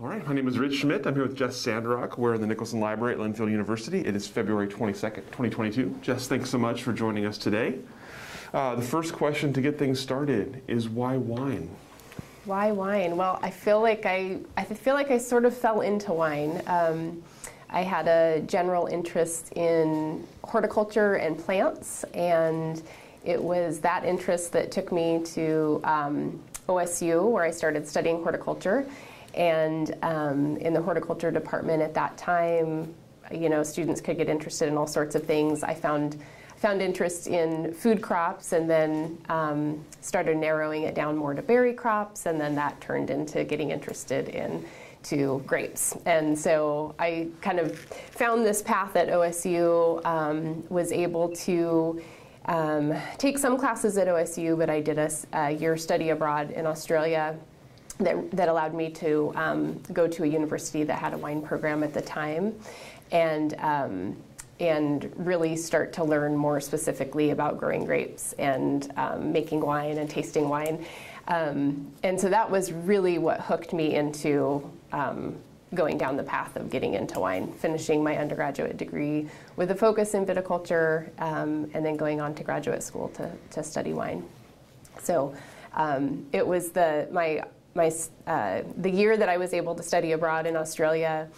All right, my name is Rich Schmidt. I'm here with Jess Sandrock. We're in the Nicholson Library at Linfield University. It is February 22nd, 2022. Jess, thanks so much for joining us today. The first question to get things started is why wine? Why wine? Well, I feel like I sort of fell into wine. I had a general interest in horticulture and plants, and it was that interest that took me to OSU, where I started studying horticulture. And in the horticulture department at that time, you know, students could get interested in all sorts of things. I found interest in food crops, and then started narrowing it down more to berry crops, and then that turned into getting interested into grapes. And so I kind of found this path at OSU, was able to take some classes at OSU, but I did a year study abroad in Australia that allowed me to go to a university that had a wine program at the time, and really start to learn more specifically about growing grapes and making wine and tasting wine, and so that was really what hooked me into going down the path of getting into wine. Finishing my undergraduate degree with a focus in viticulture, and then going on to graduate school to study wine. So it was the year that I was able to study abroad in Australia.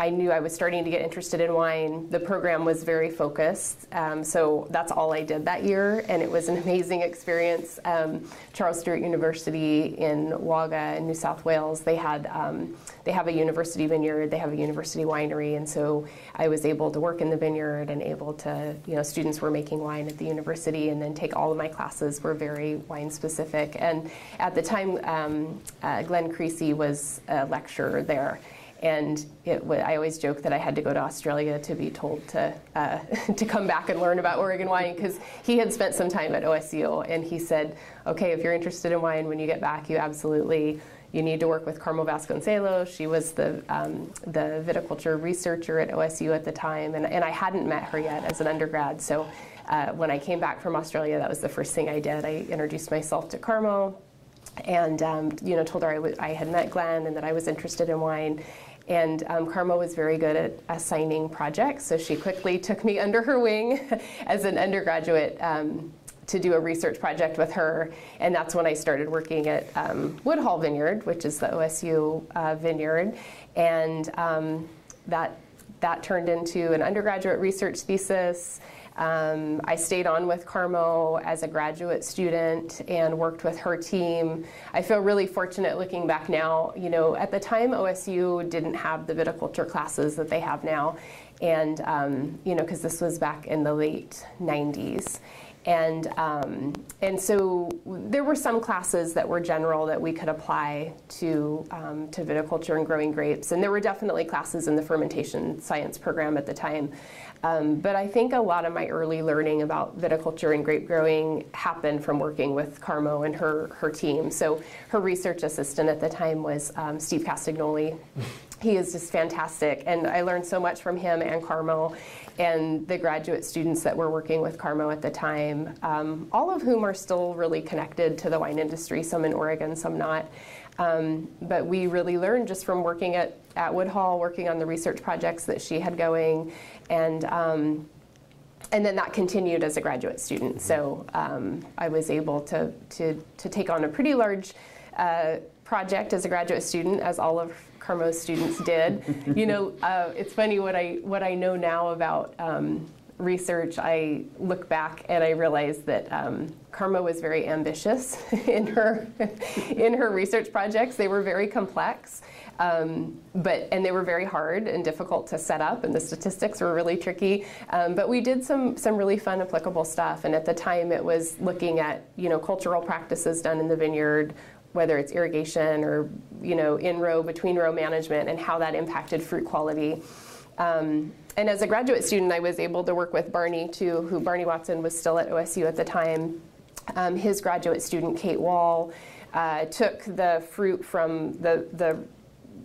I knew I was starting to get interested in wine. The program was very focused, so that's all I did that year, and it was an amazing experience. Charles Sturt University in Wagga, New South Wales, they have a university vineyard, they have a university winery, and so I was able to work in the vineyard and able to, you know, students were making wine at the university, and then take all of my classes were very wine specific. And at the time, Glenn Creasy was a lecturer there. And I always joke that I had to go to Australia to be told to come back and learn about Oregon wine, because he had spent some time at OSU, and he said, okay, if you're interested in wine when you get back, you need to work with Carmel Vasconcelos. She was the viticulture researcher at OSU at the time, and I hadn't met her yet as an undergrad. So when I came back from Australia, that was the first thing I did. I introduced myself to Carmel, and told her I had met Glenn and that I was interested in wine. And Carmel was very good at assigning projects, so she quickly took me under her wing as an undergraduate to do a research project with her. And that's when I started working at Woodhall Vineyard, which is the OSU vineyard. And that turned into an undergraduate research thesis. I stayed on with Carmo as a graduate student and worked with her team. I feel really fortunate looking back now. You know, at the time, OSU didn't have the viticulture classes that they have now, and because this was back in the late 90s. And so there were some classes that were general that we could apply to viticulture and growing grapes, and there were definitely classes in the fermentation science program at the time. But I think a lot of my early learning about viticulture and grape growing happened from working with Carmo and her team. So her research assistant at the time was Steve Castagnoli. He is just fantastic, and I learned so much from him and Carmo and the graduate students that were working with Carmo at the time, all of whom are still really connected to the wine industry, some in Oregon, some not. But we really learned just from working at Woodhall, working on the research projects that she had going, and then that continued as a graduate student. So I was able to take on a pretty large project as a graduate student, as all of Carmo's students did. You know, it's funny what I know now about research. I look back and I realize that Carmo was very ambitious in her research projects. They were very complex, and they were very hard and difficult to set up, and the statistics were really tricky. But we did some really fun, applicable stuff. And at the time, it was looking at, you know, cultural practices done in the vineyard, whether it's irrigation or, you know, in row, between row management, and how that impacted fruit quality. And as a graduate student, I was able to work with Barney too, who Barney Watson was still at OSU at the time. His graduate student, Kate Wall, took the fruit from the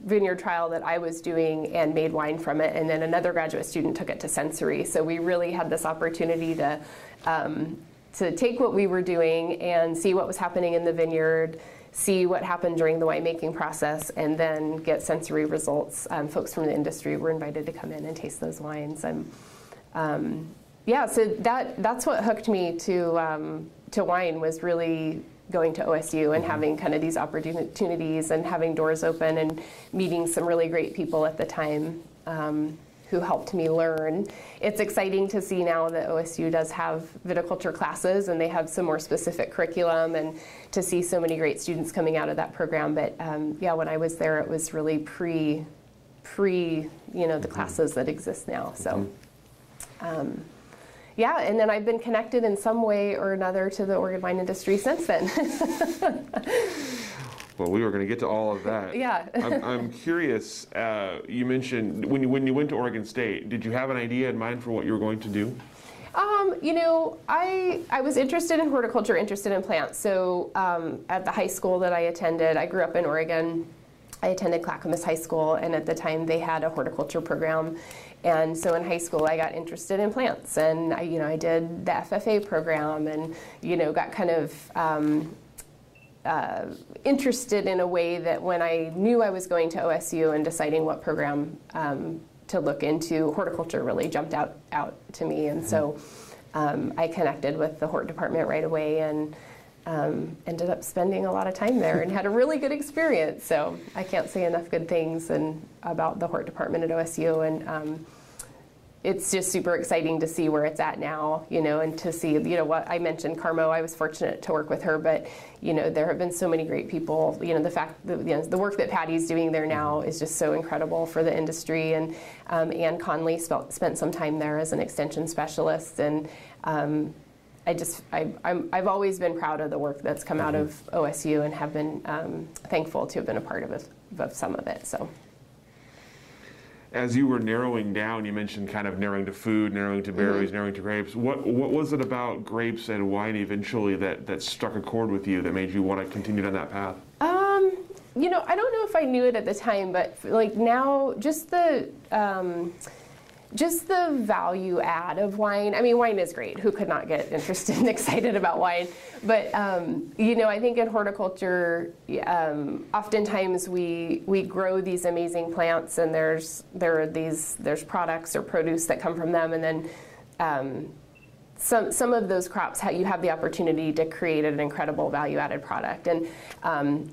vineyard trial that I was doing and made wine from it, and then another graduate student took it to sensory. So we really had this opportunity to take what we were doing and see what was happening in the vineyard, see what happened during the winemaking process, and then get sensory results. Folks from the industry were invited to come in and taste those wines. And yeah, so that's what hooked me to wine, was really going to OSU and having kind of these opportunities and having doors open and meeting some really great people at the time who helped me learn. It's exciting to see now that OSU does have viticulture classes and they have some more specific curriculum, and to see so many great students coming out of that program. But yeah, when I was there, it was really pre you know, the classes that exist now. So. Yeah, and then I've been connected in some way or another to the Oregon wine industry since then. Well, we were going to get to all of that. Yeah. I'm curious, you mentioned when you went to Oregon State, did you have an idea in mind for what you were going to do? You know, I was interested in horticulture, interested in plants. So at the high school that I attended, I grew up in Oregon. I attended Clackamas High School, and at the time they had a horticulture program. And so in high school, I got interested in plants, and I did the FFA program, and got kind of interested in a way that when I knew I was going to OSU and deciding what program to look into, horticulture really jumped out to me. And so I connected with the Hort department right away, and ended up spending a lot of time there and had a really good experience. So I can't say enough good things about the Hort department at OSU, and it's just super exciting to see where it's at now, and to see, what I mentioned, Carmo, I was fortunate to work with her, but, there have been so many great people. The fact that the work that Patty's doing there now is just so incredible for the industry. And Ann Conley spent some time there as an extension specialist, and I've always been proud of the work that's come out of OSU, and have been thankful to have been a part of some of it. So, as you were narrowing down, you mentioned kind of narrowing to food, narrowing to berries, narrowing to grapes. What was it about grapes and wine eventually that struck a chord with you that made you want to continue down that path? I don't know if I knew it at the time, but like now, just the value add of wine. I mean, wine is great. Who could not get interested and excited about wine? But, I think in horticulture, oftentimes we grow these amazing plants, and there's products or produce that come from them. And then some of those crops, you have the opportunity to create an incredible value added product. And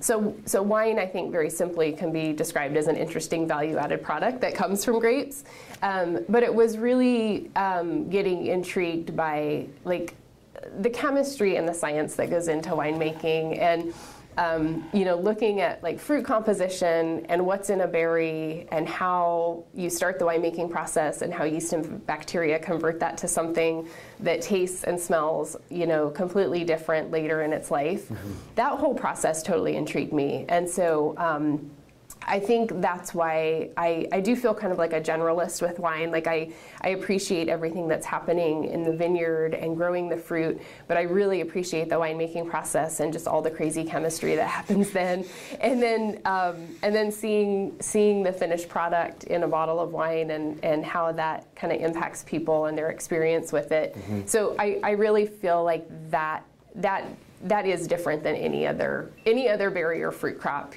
so wine, I think very simply can be described as an interesting value added product that comes from grapes. But it was really getting intrigued by the chemistry and the science that goes into winemaking, and looking at fruit composition and what's in a berry, and how you start the winemaking process, and how yeast and bacteria convert that to something that tastes and smells, completely different later in its life. That whole process totally intrigued me, and so. I think that's why I do feel kind of like a generalist with wine. I appreciate everything that's happening in the vineyard and growing the fruit, but I really appreciate the winemaking process and just all the crazy chemistry that happens then. And then seeing the finished product in a bottle of wine, and how that kind of impacts people and their experience with it. So I really feel like that is different than any other berry or fruit crop.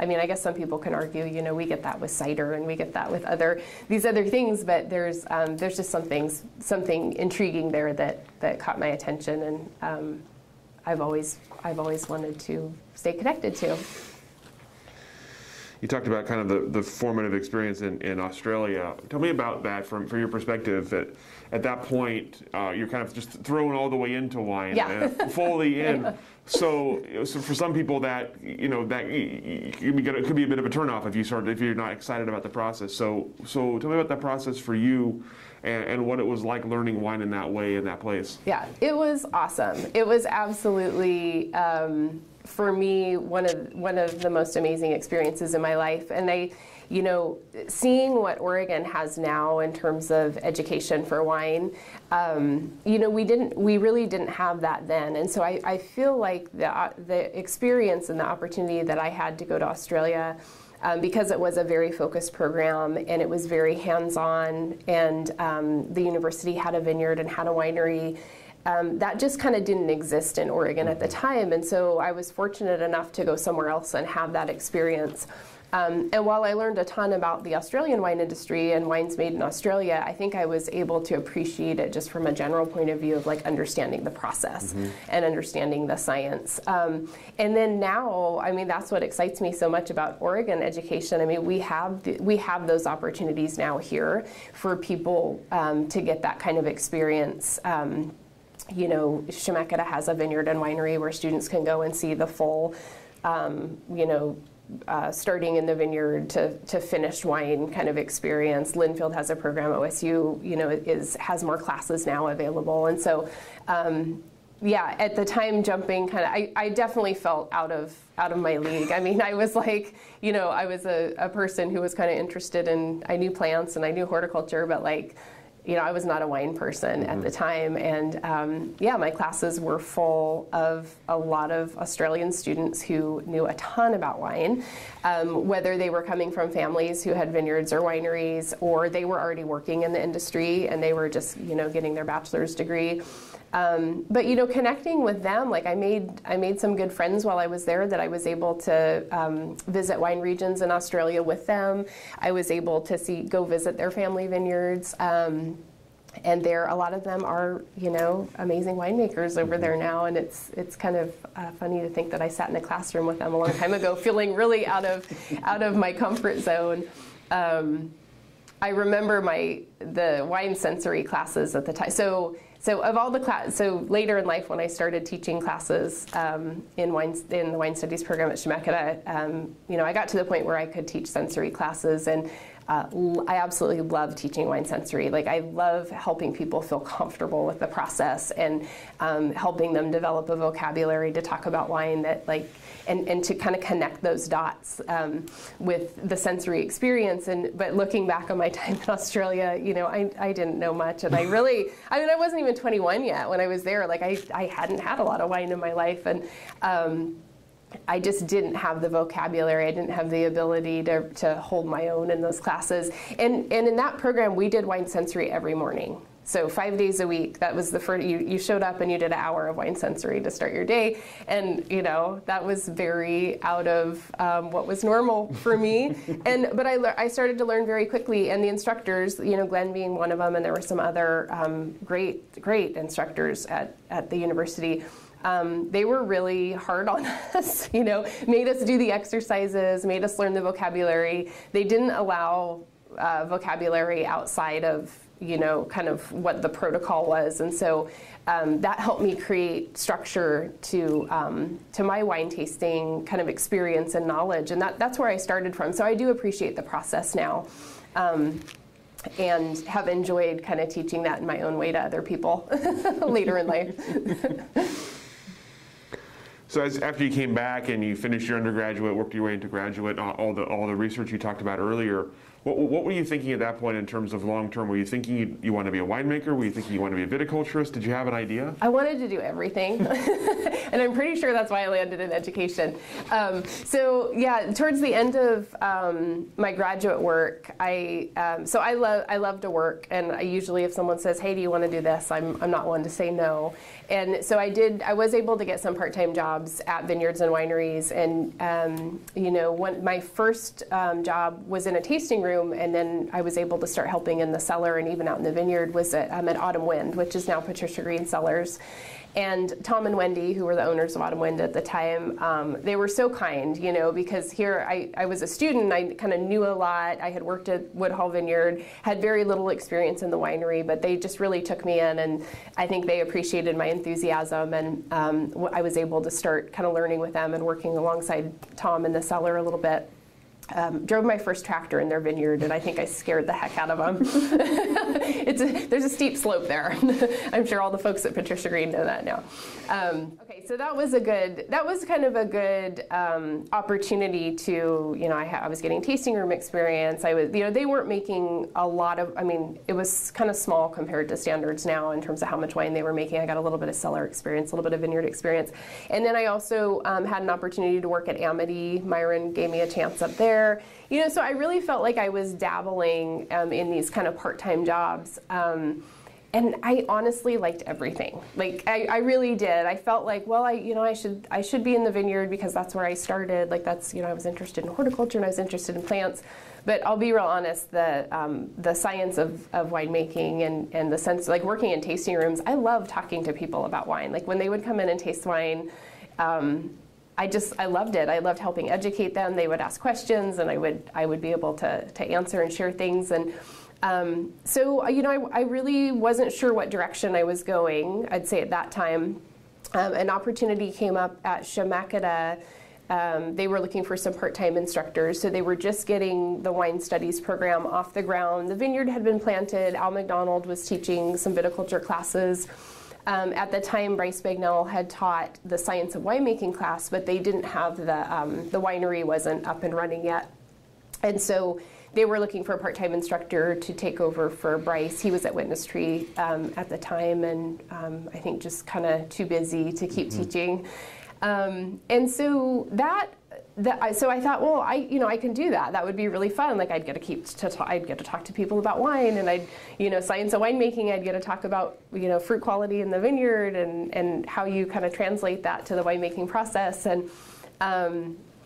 I mean, I guess some people can argue, we get that with cider, and we get that with these other things, but there's just something intriguing there that caught my attention, and I've always wanted to stay connected to. You talked about kind of the formative experience in Australia. Tell me about that from your perspective. That at that point, you're kind of just thrown all the way into wine, fully in. So for some people, that it could be a bit of a turnoff if you're not excited about the process. So tell me about that process for you, and what it was like learning wine in that way, in that place. Yeah, it was awesome. It was absolutely. For me, one of the most amazing experiences in my life, and I you know, seeing what Oregon has now in terms of education for wine, you know, we really didn't have that then. And so I feel like the experience and the opportunity that I had to go to Australia, because it was a very focused program and it was very hands-on, and the university had a vineyard and had a winery. That just kind of didn't exist in Oregon at the time, and so I was fortunate enough to go somewhere else and have that experience. And while I learned a ton about the Australian wine industry and wines made in Australia, I think I was able to appreciate it just from a general point of view of like understanding the process and understanding the science. And then now, I mean, that's what excites me so much about Oregon education. I mean, we have those opportunities now here for people to get that kind of experience. You know, Chemeketa has a vineyard and winery where students can go and see the full, you know, starting in the vineyard to finished wine kind of experience. Linfield has a program. OSU, you know, has more classes now available. And so, yeah, at the time jumping kind of, I definitely felt out of my league. I mean, I was like, you know, I was a person who was kind of interested in, I knew plants and I knew horticulture, but like, you know, I was not a wine person at the time, and yeah, my classes were full of a lot of Australian students who knew a ton about wine, whether they were coming from families who had vineyards or wineries, or they were already working in the industry and they were just, you know, getting their bachelor's degree. But you know, connecting with them, like I made some good friends while I was there that I was able to visit wine regions in Australia with them. I was able to go visit their family vineyards, and a lot of them are, you know, amazing winemakers over there now. And it's kind of funny to think that I sat in a classroom with them a long time ago, feeling really out of my comfort zone. I remember the wine sensory classes at the time. So of all the class, so later in life when I started teaching classes in the wine studies program at Chemeketa, you know, I got to the point where I could teach sensory classes, and I absolutely love teaching wine sensory. Like I love helping people feel comfortable with the process and helping them develop a vocabulary to talk about wine that like, and to kind of connect those dots with the sensory experience. But looking back on my time in Australia, you know, I didn't know much, and I wasn't even 21 yet when I was there. Like I hadn't had a lot of wine in my life, and I just didn't have the vocabulary. I didn't have the ability to hold my own in those classes. And in that program, we did wine sensory every morning. So 5 days a week, that was the first, you showed up and you did an hour of wine sensory to start your day. And, you know, that was very out of what was normal for me. But I started to learn very quickly. And the instructors, you know, Glenn being one of them, and there were some other great instructors at the university. They were really hard on us, you know, made us do the exercises, made us learn the vocabulary. They didn't allow vocabulary outside of, you know, kind of what the protocol was. And so that helped me create structure to my wine tasting kind of experience and knowledge. And that's where I started from. So I do appreciate the process now. And have enjoyed kind of teaching that in my own way to other people later in life. So after you came back and you finished your undergraduate, worked your way into graduate, all the research you talked about earlier, what were you thinking at that point in terms of long term? Were you thinking you want to be a winemaker? Were you thinking you want to be a viticulturist? Did you have an idea? I wanted to do everything. And I'm pretty sure that's why I landed in education. So yeah, towards the end of my graduate work, I love to work, and I usually, if someone says, hey, do you want to do this? I'm not one to say no. And so I was able to get some part-time jobs at vineyards and wineries, and you know, my first job was in a tasting room, and then I was able to start helping in the cellar and even out in the vineyard. Was at Autumn Wind, which is now Patricia Green Cellars. And Tom and Wendy, who were the owners of Autumn Wind at the time, they were so kind, you know, because here I was a student, I kind of knew a lot. I had worked at Woodhall Vineyard, had very little experience in the winery, but they just really took me in, and I think they appreciated my enthusiasm, and I was able to start kind of learning with them and working alongside Tom in the cellar a little bit. Drove my first tractor in their vineyard, and I think I scared the heck out of them. There's a steep slope there. I'm sure all the folks at Patricia Green know that now. Okay, Right. So that was a good, that was kind of a good opportunity to, you know, I was getting tasting room experience. I was, you know, they weren't making a lot of, I mean, it was kind of small compared to standards now in terms of how much wine they were making. I got a little bit of cellar experience, a little bit of vineyard experience. And then I also had an opportunity to work at Amity. Myron gave me a chance up there. You know, so I really felt like I was dabbling in these kind of part-time jobs. And I honestly liked everything. Like I really did. I felt like, well, I should be in the vineyard because that's where I started. Like that's, you know, I was interested in horticulture and I was interested in plants. But I'll be real honest, the science of winemaking and the sense, like working in tasting rooms, I love talking to people about wine. Like when they would come in and taste wine, I loved it. I loved helping educate them. They would ask questions and I would be able to answer and share things. And so, you know, I really wasn't sure what direction I was going, I'd say at that time. An opportunity came up at Chemeketa. They were looking for some part-time instructors, so they were just getting the wine studies program off the ground. The vineyard had been planted. Al McDonald was teaching some viticulture classes. At the time, Bryce Bagnell had taught the science of winemaking class, but they didn't have the winery wasn't up and running yet. And so they were looking for a part-time instructor to take over for Bryce. He was at Witness Tree at the time, and I think just kind of too busy to keep teaching. And so so I thought, well, I can do that. That would be really fun. Like I'd get to talk to people about wine, and science of winemaking. I'd get to talk about fruit quality in the vineyard and how you kind of translate that to the winemaking process. And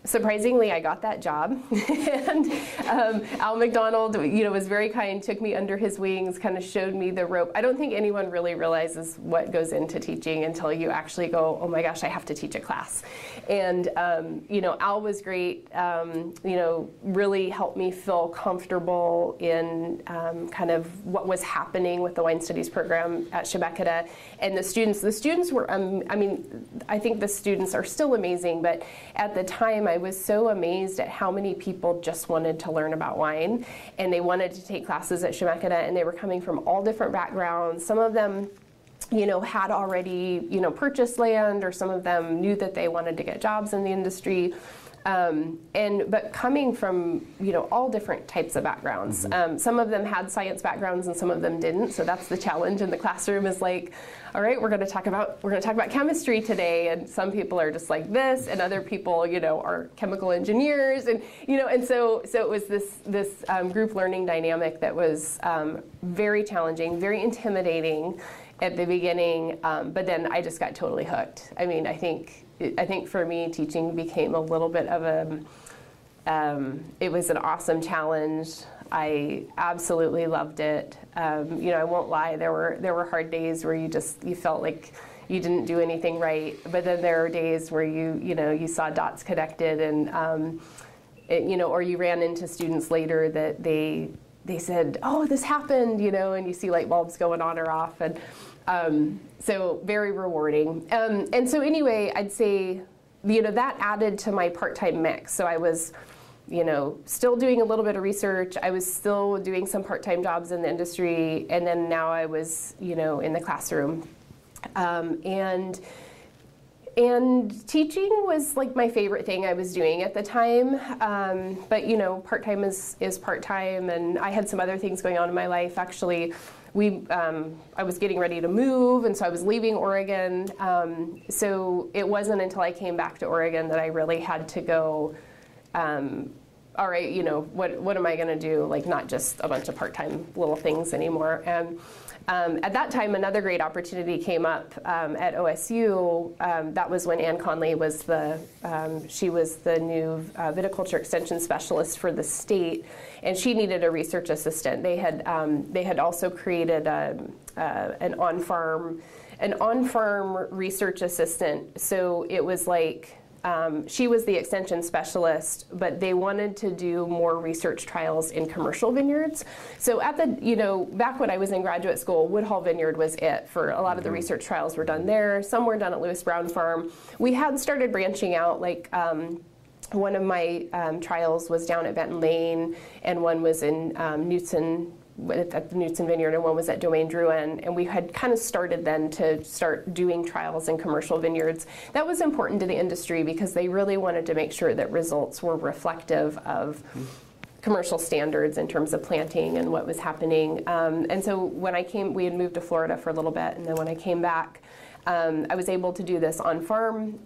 surprisingly, I got that job, and Al McDonald, was very kind, took me under his wings, kind of showed me the rope. I don't think anyone really realizes what goes into teaching until you actually go, oh my gosh, I have to teach a class. And Al was great. Really helped me feel comfortable in kind of what was happening with the wine studies program at Chemeketa, and the students. The students were, I think the students are still amazing, but at the time, I was so amazed at how many people just wanted to learn about wine, and they wanted to take classes at Chemeketa, and they were coming from all different backgrounds. Some of them, had already, purchased land, or some of them knew that they wanted to get jobs in the industry. But coming from, all different types of backgrounds. Some of them had science backgrounds and some of them didn't. So that's the challenge in the classroom is like, all right, we're going to talk about chemistry today. And some people are just like this, and other people, are chemical engineers. And, so it was this group learning dynamic that was very challenging, very intimidating at the beginning. But then I just got totally hooked. I think for me, teaching became a little bit of a, it was an awesome challenge. I absolutely loved it. I won't lie, there were hard days where you felt like you didn't do anything right. But then there were days where you saw dots connected, and, or you ran into students later that they said, oh, this happened, and you see light bulbs going on or off. And, so very rewarding. And so anyway, I'd say, that added to my part-time mix. So I was, still doing a little bit of research. I was still doing some part-time jobs in the industry. And then now I was, in the classroom. And teaching was like my favorite thing I was doing at the time. But, part-time is part-time. And I had some other things going on in my life, actually. I was getting ready to move, and so I was leaving Oregon. So it wasn't until I came back to Oregon that I really had to go, all right, what am I going to do? Like, not just a bunch of part-time little things anymore. And at that time, another great opportunity came up at OSU. That was when Ann Conley was she was the new viticulture extension specialist for the state, and she needed a research assistant. They had also created an on-farm research assistant. So it was like, she was the extension specialist, but they wanted to do more research trials in commercial vineyards. So at the, back when I was in graduate school, Woodhall Vineyard was it for a lot of the research trials were done there. Some were done at Lewis Brown Farm. We had started branching out, like one of my trials was down at Benton Lane, and one was in Newton, at the Knutson Vineyard, and one was at Domaine Drouin, and we had kind of started then to start doing trials in commercial vineyards. That was important to the industry because they really wanted to make sure that results were reflective of commercial standards in terms of planting and what was happening. And so when I came, we had moved to Florida for a little bit, and then when I came back, I was able to do this on-farm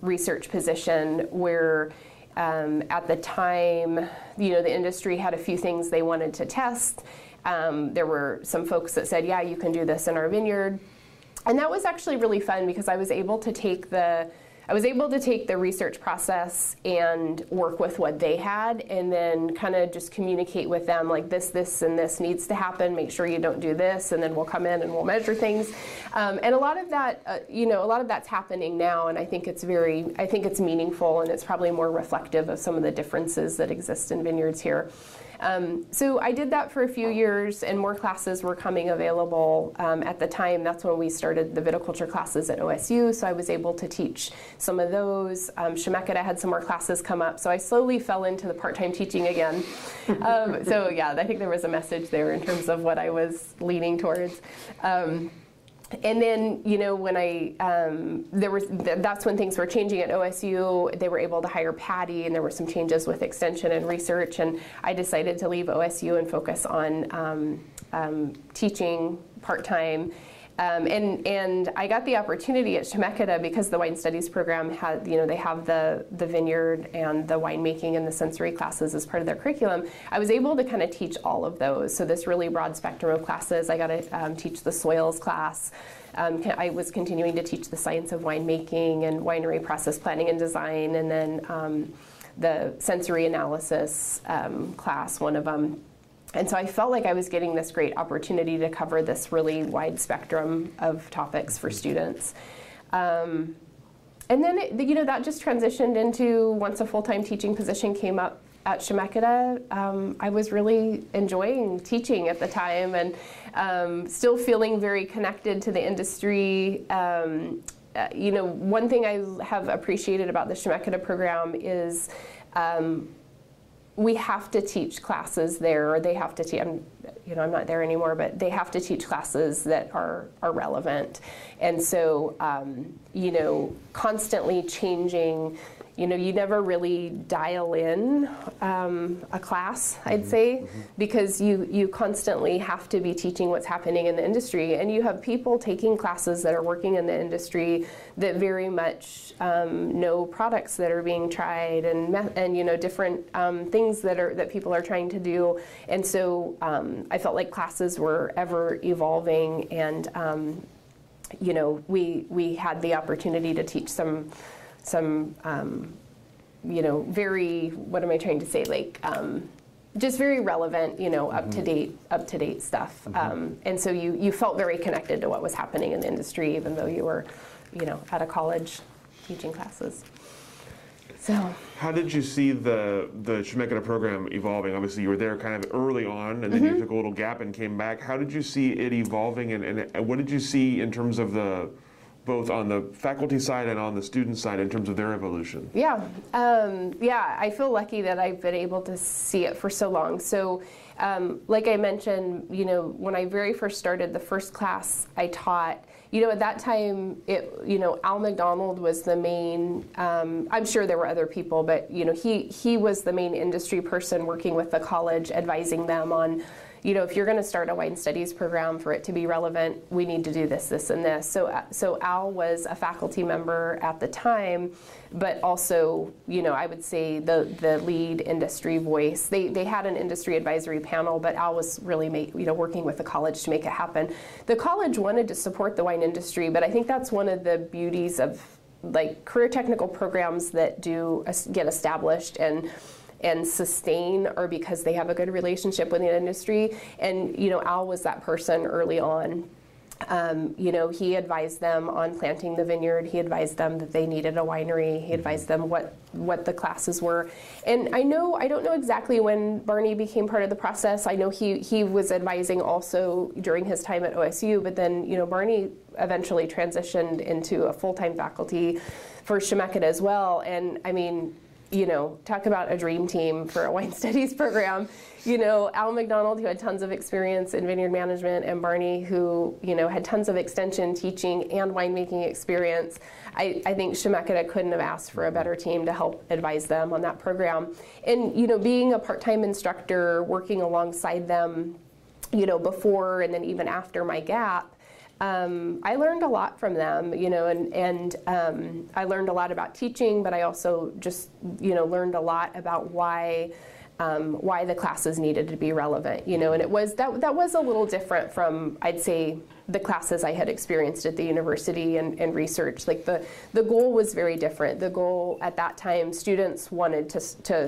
research position where at the time, you know, the industry had a few things they wanted to test. There were some folks that said, yeah, you can do this in our vineyard. And that was actually really fun because I was able to take the research process and work with what they had, and then kind of just communicate with them, like, this, and this needs to happen. Make sure you don't do this, and then we'll come in and we'll measure things. And a lot of that, you know, a lot of that's happening now, and I think it's I think it's meaningful, and it's probably more reflective of some of the differences that exist in vineyards here. So I did that for a few years, and more classes were coming available at the time. That's when we started the viticulture classes at OSU, so I was able to teach some of those. Chemeketa had some more classes come up, so I slowly fell into the part-time teaching again. So yeah, I think there was a message there in terms of what I was leaning towards. And then, you know, when I, that's when things were changing at OSU. They were able to hire Patty, and there were some changes with extension and research, and I decided to leave OSU and focus on teaching part-time. And I got the opportunity at Chemeketa because the wine studies program had, you know, they have the vineyard and the winemaking and the sensory classes as part of their curriculum. I was able to kind of teach all of those. So this really broad spectrum of classes. I got to teach the soils class. I was continuing to teach the science of winemaking and winery process planning and design, and then the sensory analysis class, one of them. And so I felt like I was getting this great opportunity to cover this really wide spectrum of topics for students. And then, you know, that just transitioned into, once a full-time teaching position came up at Chemeketa, I was really enjoying teaching at the time, and still feeling very connected to the industry. You know, one thing I have appreciated about the Chemeketa program is we have to teach classes there, or they have to teach, you know, I'm not there anymore, but they have to teach classes that are relevant. And so, you know, constantly changing, you know, you never really dial in a class, I'd say, because you constantly have to be teaching what's happening in the industry. And you have people taking classes that are working in the industry that very much know products that are being tried, and you know, different things that people are trying to do. And so I felt like classes were ever evolving, and you know, we had the opportunity to teach some you know, very, what am I trying to say, like, just very relevant, you know, up-to-date stuff. And so you felt very connected to what was happening in the industry, even though you were, you know, at a college teaching classes. So how did you see the Chemeketa program evolving? Obviously, you were there kind of early on, and then you took a little gap and came back. How did you see it evolving, and what did you see in terms of the, both on the faculty side and on the student side, in terms of their evolution? Yeah, I feel lucky that I've been able to see it for so long. So like I mentioned, you know, when I very first started, the first class I taught, you know, at that time, you know, Al McDonald was the main, I'm sure there were other people, but, you know, he was the main industry person working with the college, advising them on, you know, if you're going to start a wine studies program, for it to be relevant, we need to do this, this, and this. So Al was a faculty member at the time, but also, you know, I would say the lead industry voice. They had an industry advisory panel, but Al was really, you know, working with the college to make it happen. The college wanted to support the wine industry, but I think that's one of the beauties of, like, career technical programs that do get established and sustain, or because they have a good relationship with the industry. And, you know, Al was that person early on. You know, he advised them on planting the vineyard. He advised them that they needed a winery. He advised them what the classes were. And I don't know exactly when Barney became part of the process. I know he was advising also during his time at OSU, but then, you know, Barney eventually transitioned into a full-time faculty for Chemeketa as well. And I mean, you know, talk about a dream team for a wine studies program. You know, Al McDonald, who had tons of experience in vineyard management, and Barney, who, you know, had tons of extension teaching and winemaking experience. I think Chemeketa couldn't have asked for a better team to help advise them on that program. And, you know, being a part-time instructor, working alongside them, you know, before and then even after my gap, I learned a lot from them, you know, and I learned a lot about teaching, but I also just, you know, learned a lot about why the classes needed to be relevant, you know, and it was that was a little different from, I'd say, the classes I had experienced at the university and research. Like the goal was very different. The goal at that time, students wanted to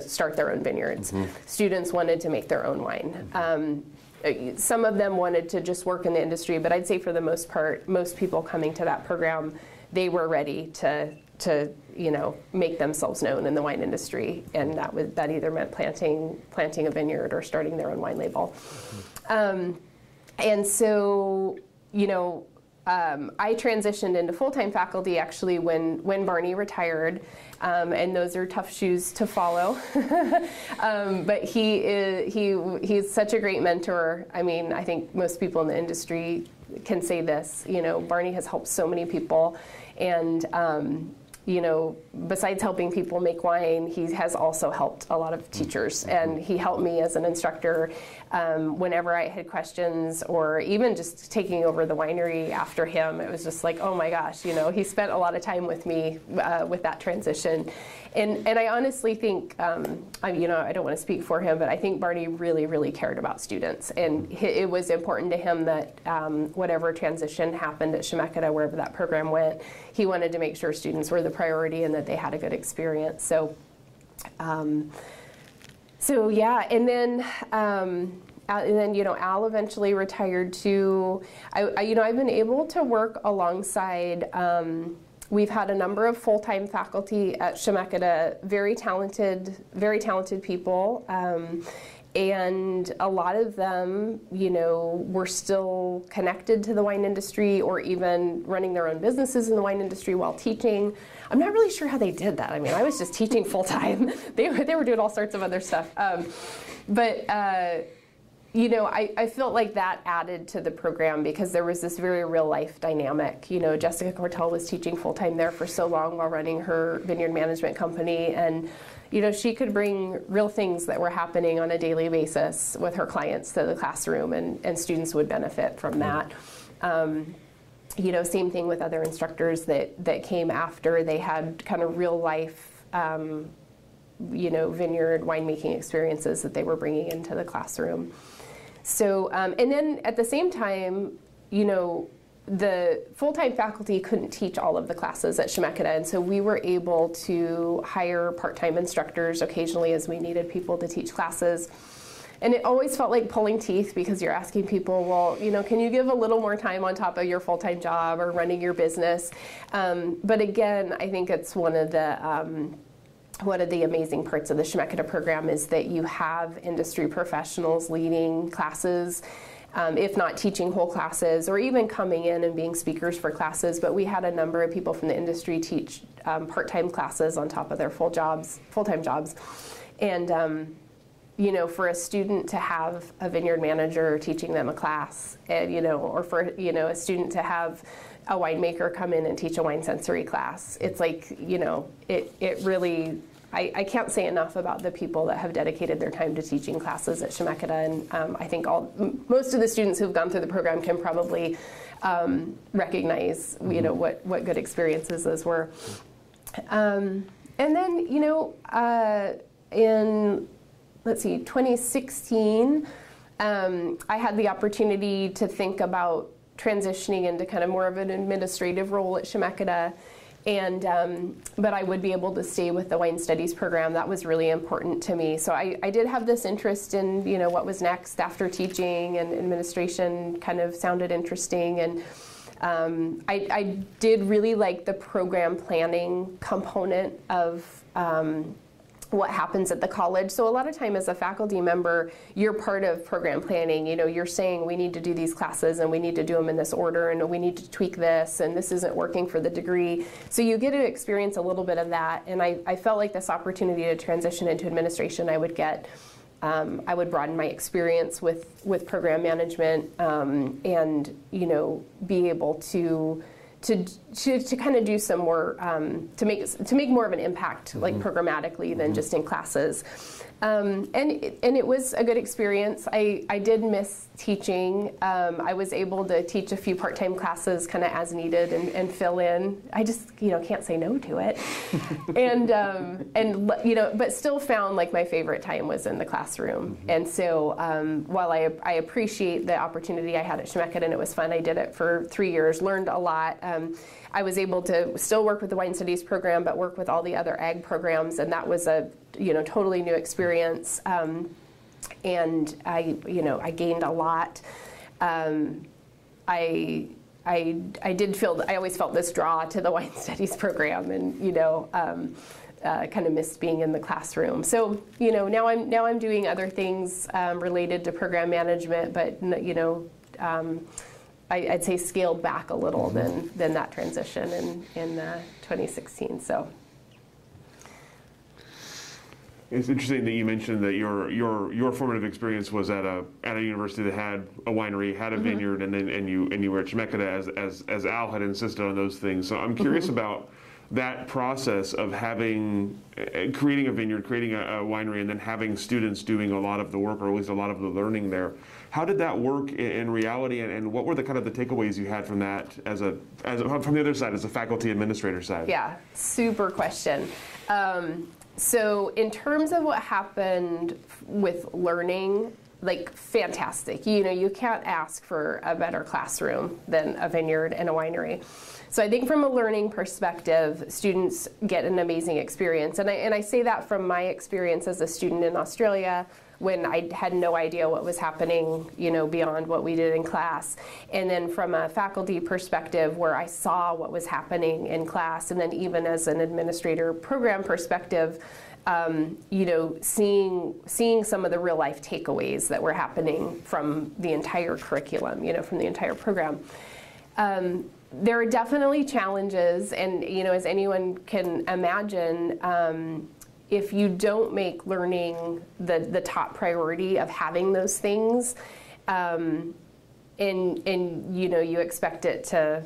start their own vineyards. Mm-hmm. Students wanted to make their own wine. Some of them wanted to just work in the industry, but I'd say for the most part, most people coming to that program, they were ready to you know, make themselves known in the wine industry, and that either meant planting a vineyard or starting their own wine label. And so, you know, I transitioned into full-time faculty actually when Barney retired, and those are tough shoes to follow. But he's such a great mentor. I mean, I think most people in the industry can say this. You know, Barney has helped so many people, and you know, besides helping people make wine, he has also helped a lot of teachers, and he helped me as an instructor whenever I had questions, or even just taking over the winery after him. It was just like, oh my gosh, you know, he spent a lot of time with me with that transition. And I honestly think, you know, I don't want to speak for him, but I think Barney really, really cared about students. And it was important to him that whatever transition happened at Chemeketa, wherever that program went, he wanted to make sure students were the priority and that they had a good experience. So, yeah, and then you know, Al eventually retired too. I you know, I've been able to work alongside. We've had a number of full-time faculty at Chemeketa, very talented people, and a lot of them, you know, were still connected to the wine industry or even running their own businesses in the wine industry while teaching. I'm not really sure how they did that. I mean, I was just teaching full-time. They were doing all sorts of other stuff, you know, I felt like that added to the program because there was this very real-life dynamic. You know, Jessica Cortell was teaching full-time there for so long while running her vineyard management company, and, you know, she could bring real things that were happening on a daily basis with her clients to the classroom, and students would benefit from that. You know, same thing with other instructors that came after. They had kind of real-life you know, vineyard winemaking experiences that they were bringing into the classroom. So, and then at the same time, you know, the full-time faculty couldn't teach all of the classes at Chemeketa, and so we were able to hire part-time instructors occasionally as we needed people to teach classes. And it always felt like pulling teeth because you're asking people, well, you know, can you give a little more time on top of your full-time job or running your business? But again, I think it's one of the amazing parts of the Chemeketa program is that you have industry professionals leading classes, if not teaching whole classes, or even coming in and being speakers for classes. But we had a number of people from the industry teach part-time classes on top of their full-time jobs. And you know, for a student to have a vineyard manager teaching them a class, and, you know, or for, you know, a student to have a winemaker come in and teach a wine sensory class, it's like, you know, it really, I can't say enough about the people that have dedicated their time to teaching classes at Chemeketa, and I think most of the students who've gone through the program can probably recognize, you know, what good experiences those were. And then, you know, in, let's see, 2016, I had the opportunity to think about transitioning into kind of more of an administrative role at Chemeketa, and but I would be able to stay with the wine studies program. That was really important to me. So I did have this interest in, you know, what was next after teaching, and administration kind of sounded interesting, and I did really like the program planning component what happens at the college. So a lot of time as a faculty member, you're part of program planning. You know, you're saying we need to do these classes and we need to do them in this order and we need to tweak this and this isn't working for the degree. So you get to experience a little bit of that. And I felt like this opportunity to transition into administration, I would get, I would broaden my experience with program management and, you know, be able to kind of do some more, to make more of an impact, like programmatically than just in classes. And it was a good experience. I did miss teaching. I was able to teach a few part-time classes kind of as needed and fill in. I just, you know, can't say no to it. And you know, but still found like my favorite time was in the classroom. And so while I appreciate the opportunity I had at Chemeketa and it was fun, I did it for 3 years, learned a lot. I was able to still work with the Wine Studies program, but work with all the other ag programs, and that was a, you know, totally new experience. And I, you know, I gained a lot. I did feel, I always felt this draw to the Wine Studies program, and you know, kind of missed being in the classroom. So you know, now I'm doing other things related to program management, but you know. I'd say scaled back a little than that transition in 2016. So it's interesting that you mentioned that your formative experience was at a university that had a winery, had a vineyard, and you were at Chemeketa as Al had insisted on those things. So I'm curious about that process of having creating a vineyard, creating a winery, and then having students doing a lot of the work, or at least a lot of the learning there. How did that work in reality, and what were the kind of the takeaways you had from that from the other side, as a faculty administrator side? Yeah, super question. So in terms of what happened with learning, like fantastic. You know, you can't ask for a better classroom than a vineyard and a winery. So I think from a learning perspective, students get an amazing experience. And I say that from my experience as a student in Australia, when I had no idea what was happening, you know, beyond what we did in class. And then from a faculty perspective, where I saw what was happening in class, and then even as an administrator program perspective, you know, seeing some of the real life takeaways that were happening from the entire curriculum, you know, from the entire program. There are definitely challenges, and, you know, as anyone can imagine, if you don't make learning the top priority of having those things, and you know, you expect it to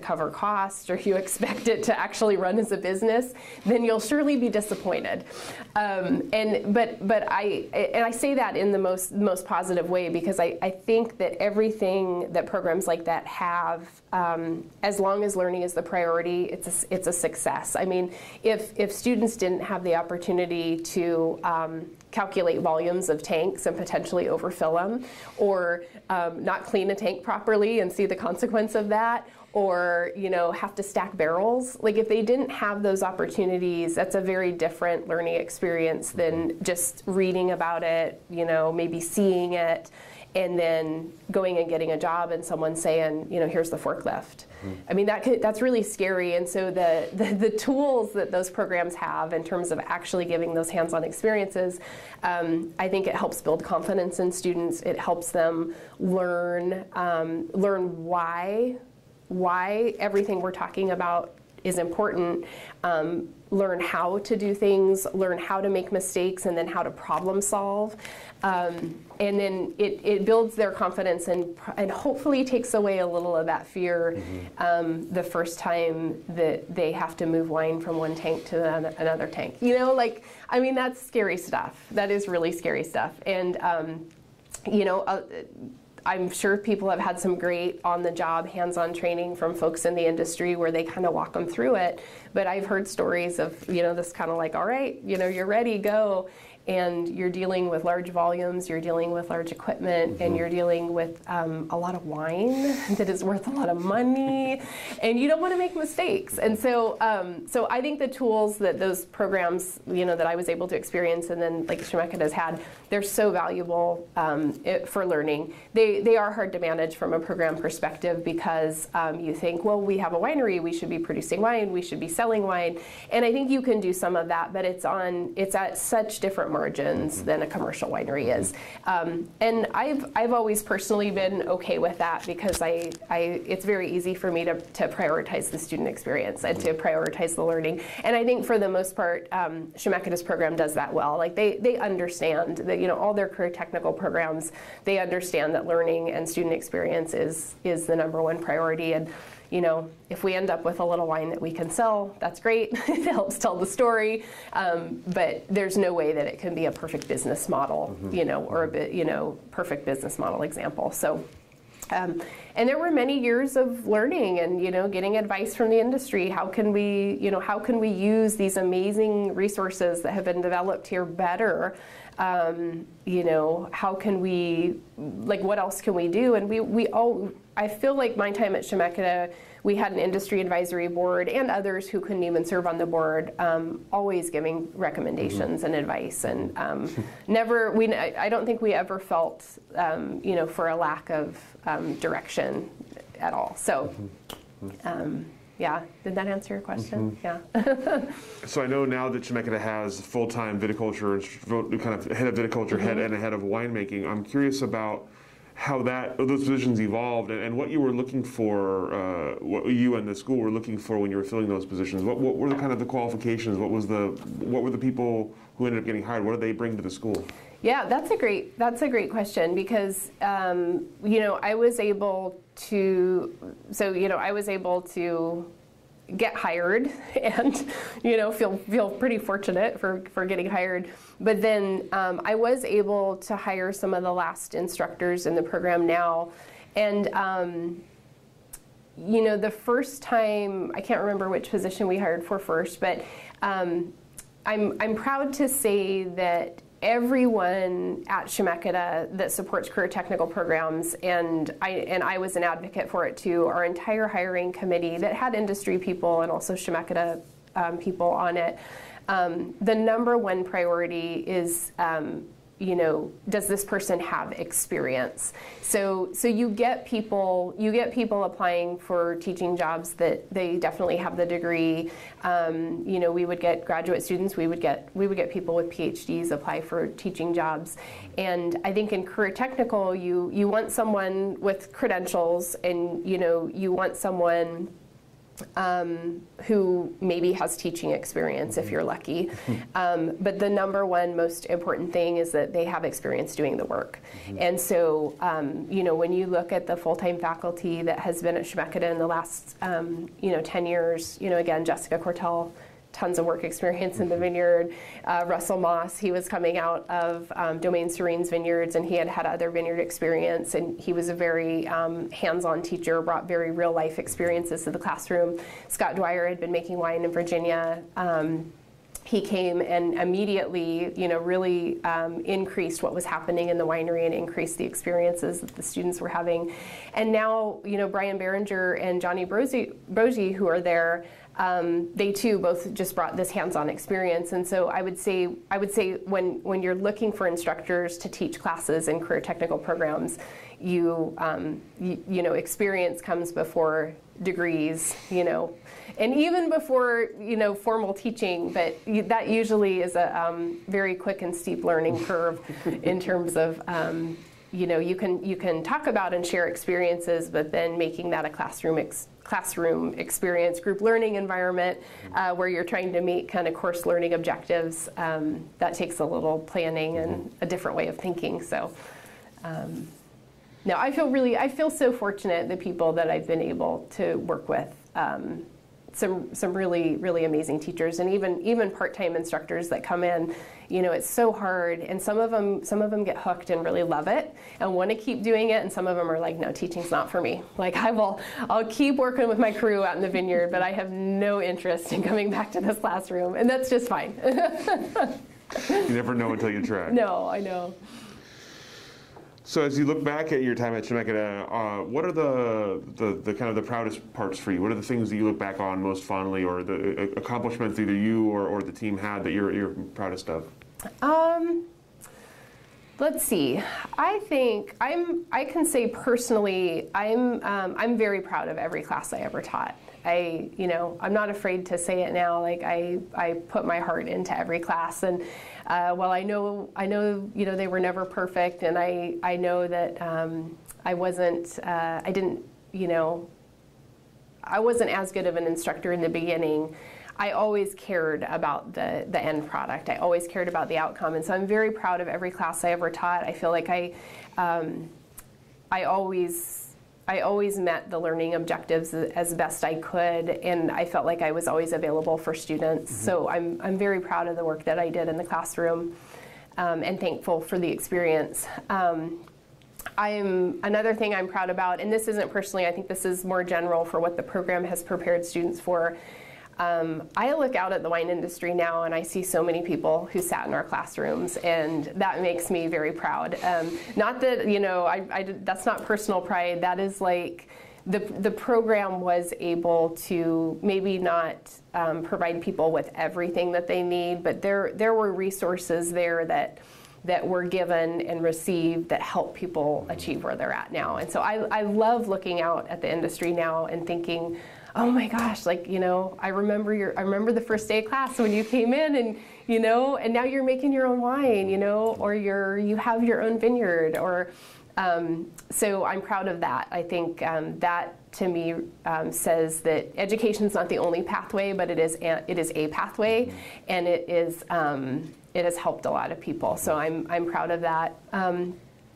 cover costs, or you expect it to actually run as a business, then you'll surely be disappointed. But I say that in the most positive way, because I think that everything that programs like that have, as long as learning is the priority, it's a success. I mean, if students didn't have the opportunity to calculate volumes of tanks and potentially overfill them, or not clean a tank properly and see the consequence of that, or you know, have to stack barrels. Like if they didn't have those opportunities, that's a very different learning experience than just reading about it, you know, maybe seeing it, and then going and getting a job and someone saying, you know, here's the forklift. I mean, that's really scary. And so the tools that those programs have in terms of actually giving those hands-on experiences, I think it helps build confidence in students. It helps them learn why everything we're talking about is important, learn how to do things, learn how to make mistakes, and then how to problem solve. And then it builds their confidence and hopefully takes away a little of that fear the first time that they have to move wine from one tank to another tank. You know, like, I mean, that's scary stuff. That is really scary stuff. And, you know, I'm sure people have had some great on-the-job, hands-on training from folks in the industry where they kind of walk them through it. But I've heard stories of, you know, this kind of like, all right, you know, you're ready, go. and you're dealing with large volumes, you're dealing with large equipment, and you're dealing with a lot of wine that is worth a lot of money, and you don't want to make mistakes. And so, so I think the tools that those programs, you know, that I was able to experience, and then like Chemeketa has had, they're so valuable for learning. They are hard to manage from a program perspective because you think, well, we have a winery, we should be producing wine, we should be selling wine, and I think you can do some of that, but it's at such different margins than a commercial winery is, and I've always personally been okay with that because it's very easy for me to prioritize the student experience and to prioritize the learning, and I think for the most part, Chemeketa's program does that well. Like they understand that, you know, all their career technical programs, they understand that learning and student experience is the #1 priority, and you know, if we end up with a little wine that we can sell, that's great. It helps tell the story, but there's no way that it can be a perfect business model, you know, or perfect business model example. So, and there were many years of learning and, you know, getting advice from the industry. How can we, you know, how can we use these amazing resources that have been developed here better? You know, how can we, like, what else can we do? And we all, I feel like my time at Chemeketa, we had an industry advisory board and others who couldn't even serve on the board, always giving recommendations and advice, and never, I don't think we ever felt, you know, for a lack of direction at all. So, yeah, did that answer your question? Yeah. So I know now that Chemeketa has full-time viticulture, kind of head of viticulture, head and a head of winemaking. I'm curious about how those positions evolved, and what you were looking for, what you and the school were looking for when you were filling those positions. What were the kind of the qualifications? What were the people who ended up getting hired? What did they bring to the school? Yeah, that's a great question, because you know, I was able to get hired, and you know, feel pretty fortunate for getting hired. But then I was able to hire some of the last instructors in the program now, and you know, the first time, I can't remember which position we hired for first, but I'm proud to say that everyone at Chemeketa that supports career technical programs, and I was an advocate for it too, our entire hiring committee that had industry people and also Chemeketa people on it, the #1 priority is, you know, does this person have experience? So you get people applying for teaching jobs that they definitely have the degree. You know, we would get graduate students, we would get people with PhDs apply for teaching jobs. And I think in career technical, you want someone with credentials, and you know, you want someone who maybe has teaching experience if you're lucky, but the #1 most important thing is that they have experience doing the work. And so, you know, when you look at the full-time faculty that has been at Chemeketa in the last, you know, 10 years, you know, again, Jessica Cortell, tons of work experience in the vineyard. Russell Moss, he was coming out of Domaine Serene's vineyards, and he had other vineyard experience, and he was a very hands-on teacher, brought very real-life experiences to the classroom. Scott Dwyer had been making wine in Virginia. He came and immediately, you know, really increased what was happening in the winery and increased the experiences that the students were having. And now, you know, Brian Berenger and Johnny Brogy, who are there, they too both just brought this hands-on experience. And so I would say when you're looking for instructors to teach classes in career technical programs, you know, experience comes before degrees, you know, and even before, you know, formal teaching. But that usually is a very quick and steep learning curve in terms of you know, you can talk about and share experiences, but then making that a classroom experience, group learning environment, where you're trying to meet kind of course learning objectives, that takes a little planning and a different way of thinking. So, no, I feel so fortunate, the people that I've been able to work with, some really, really amazing teachers, and even part-time instructors that come in. You know, it's so hard, and some of them get hooked and really love it and want to keep doing it, and some of them are like, no, teaching's not for me. Like, I'll keep working with my crew out in the vineyard, but I have no interest in coming back to this classroom, and that's just fine. You never know until you try. No, I know. So as you look back at your time at Chemeketa, what are the kind of the proudest parts for you? What are the things that you look back on most fondly, or the accomplishments either you or the team had that you're proudest of? Let's see. I think I can say personally, I'm very proud of every class I ever taught. I'm not afraid to say it now. Like I put my heart into every class, and while I know, they were never perfect, and I know that I wasn't as good of an instructor in the beginning. I always cared about the end product. I always cared about the outcome, and so I'm very proud of every class I ever taught. I feel like I always met the learning objectives as best I could, and I felt like I was always available for students. Mm-hmm. So I'm very proud of the work that I did in the classroom, and thankful for the experience. Another thing I'm proud about, and this isn't personally, I think this is more general for what the program has prepared students for. I look out at the wine industry now, and I see so many people who sat in our classrooms, and that makes me very proud. Not that, that's not personal pride. That is like the program was able to maybe not provide people with everything that they need, but there were resources there that were given and received that help people achieve where they're at now. And so I love looking out at the industry now and thinking, oh my gosh, I remember the first day of class when you came in, and and now you're making your own wine, or you have your own vineyard, or so I'm proud of that. I think that to me says that education's not the only pathway, but it is a pathway, and it has helped a lot of people. So I'm proud of that. And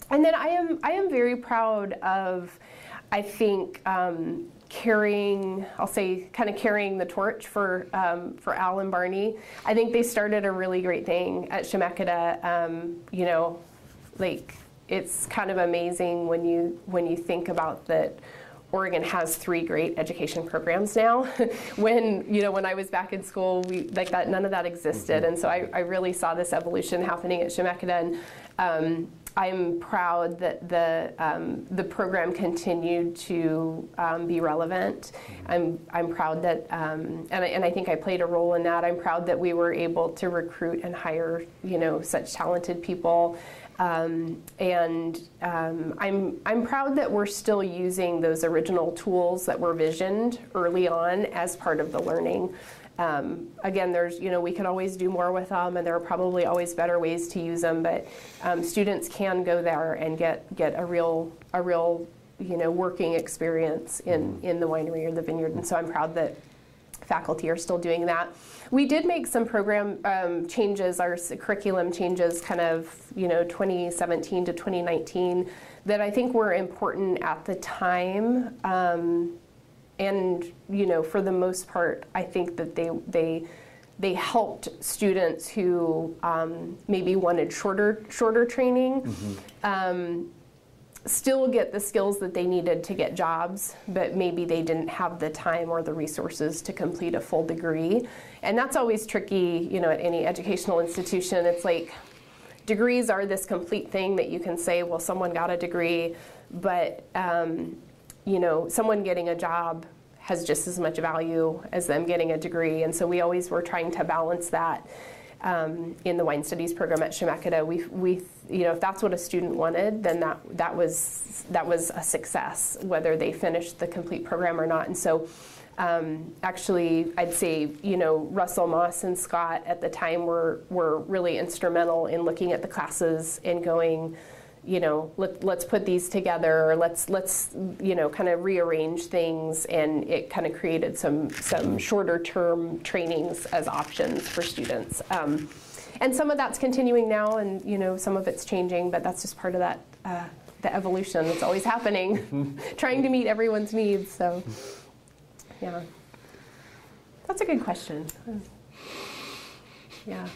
then I am very proud of, I think, kind of carrying the torch for Al and Barney. I think they started a really great thing at Chemeketa. It's kind of amazing when you think about that. Oregon has 3 great education programs now. When I was back in school, none of that existed, and so I really saw this evolution happening at Chemeketa, and I'm proud that the program continued to be relevant. I'm proud that, and I think I played a role in that. I'm proud that we were able to recruit and hire such talented people. I'm proud that we're still using those original tools that were visioned early on as part of the learning. Again, there's, we can always do more with them, and there are probably always better ways to use them, but students can go there and get a real working experience in the winery or the vineyard, and so I'm proud that faculty are still doing that. We did make some program changes, our curriculum changes, 2017 to 2019, that I think were important at the time. And for the most part, I think that they helped students who maybe wanted shorter training, still get the skills that they needed to get jobs, but maybe they didn't have the time or the resources to complete a full degree. And that's always tricky, at any educational institution. It's like degrees are this complete thing that you can say, well, someone got a degree, but someone getting a job has just as much value as them getting a degree. And so we always were trying to balance that. In the wine studies program at Chemeketa, we if that's what a student wanted, then that was a success, whether they finished the complete program or not. And so, actually, I'd say Russell Moss and Scott at the time were really instrumental in looking at the classes and going, let's put these together, or let's kind of rearrange things, and it kind of created some shorter term trainings as options for students. And some of that's continuing now, and some of it's changing, but that's just part of that the evolution that's always happening, trying to meet everyone's needs. So yeah, that's a good question. Yeah.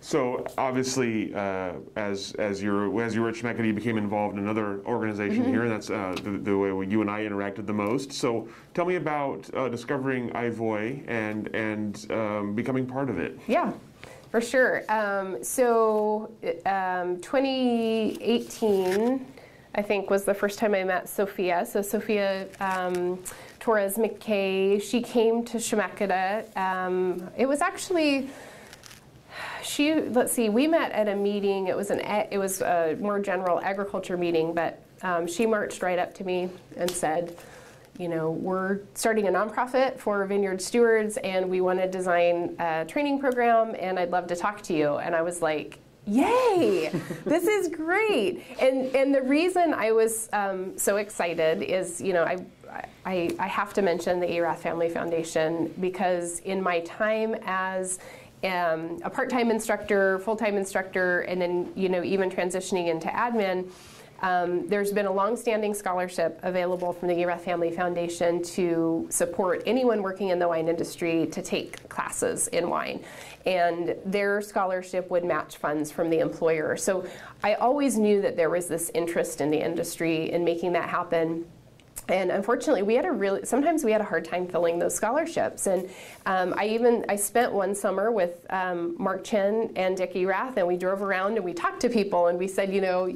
So obviously, as you were at Chemeketa, you became involved in another organization here, and that's the way you and I interacted the most. So tell me about discovering AHIVOY and becoming part of it. Yeah, For sure. So 2018, I think, was the first time I met Sophia. So Sophia Torres-McKay, she came to Chemeketa. It was actually, we met at a meeting. It was a more general agriculture meeting, but she marched right up to me and said, you know, we're starting a nonprofit for vineyard stewards and we want to design a training program and I'd love to talk to you. And I was like, yay, this is great. And the reason I was so excited is, you know, I have to mention the Erath Family Foundation, because in my time as a part-time instructor, full-time instructor, and then, you know, even transitioning into admin, there's been a long-standing scholarship available from the Erath Family Foundation to support anyone working in the wine industry to take classes in wine. And their scholarship would match funds from the employer. So I always knew that there was this interest in the industry in making that happen. And unfortunately, sometimes we had a hard time filling those scholarships. And I spent one summer with Mark Chen and Dick Erath, and we drove around and we talked to people and we said, you know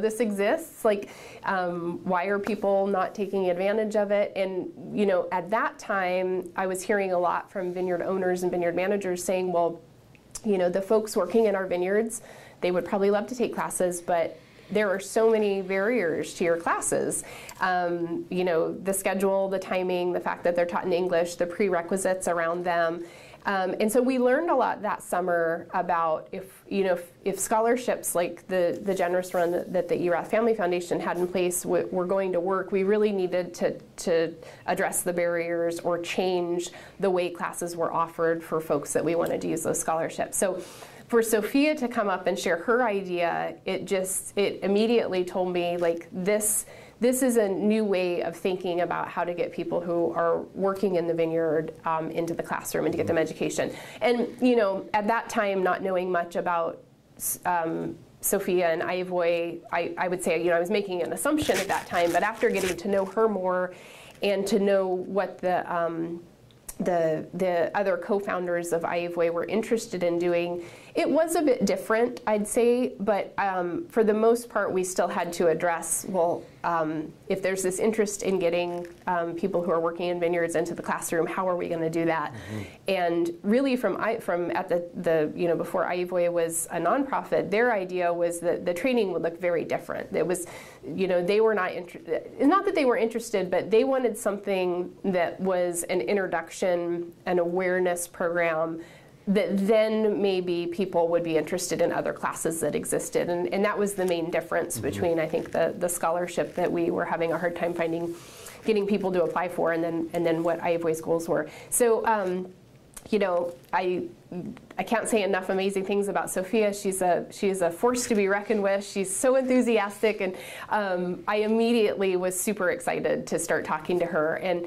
this exists. Like, why are people not taking advantage of it? And, you know, at that time, I was hearing a lot from vineyard owners and vineyard managers saying, well, you know, the folks working in our vineyards, they would probably love to take classes, but there are so many barriers to your classes. You know, the schedule, the timing, the fact that they're taught in English, the prerequisites around them. And so we learned a lot that summer about if scholarships like the generous one that the Erath Family Foundation had in place were going to work, we really needed to address the barriers or change the way classes were offered for folks that we wanted to use those scholarships. So for Sophia to come up and share her idea, it immediately told me, like, this is a new way of thinking about how to get people who are working in the vineyard into the classroom and to get them education. And, you know, at that time, not knowing much about Sophia and AHIVOY, I would say, you know, I was making an assumption at that time, but after getting to know her more and to know what the other co-founders of AHIVOY were interested in doing, it was a bit different, I'd say, but for the most part, we still had to address, well, if there's this interest in getting people who are working in vineyards into the classroom, how are we going to do that? Mm-hmm. And really, before AHIVOY was a nonprofit, their idea was that the training would look very different. It was, you know, they were not that they were interested, but they wanted something that was an introduction, an awareness program, that then maybe people would be interested in other classes that existed. And that was the main difference between, I think, the scholarship that we were having a hard time getting people to apply for, and then what AHIVOY's goals were. So, you know, I can't say enough amazing things about Sophia. She is a force to be reckoned with. She's so enthusiastic, and I immediately was super excited to start talking to her. And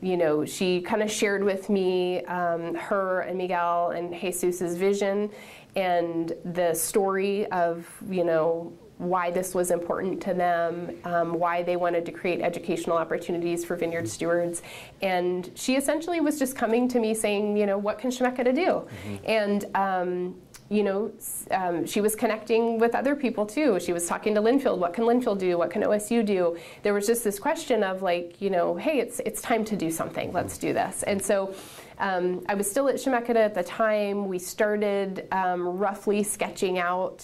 you know, she kind of shared with me her and Miguel and Jesus's vision and the story of, you know, why this was important to them, why they wanted to create educational opportunities for vineyard stewards. And she essentially was just coming to me saying, you know, what can Chemeketa do? Mm-hmm. And, you know, she was connecting with other people too. She was talking to Linfield. What can Linfield do? What can OSU do? There was just this question of, like, you know, hey, it's time to do something. Let's do this. And so I was still at Chemeketa at the time. We started roughly sketching out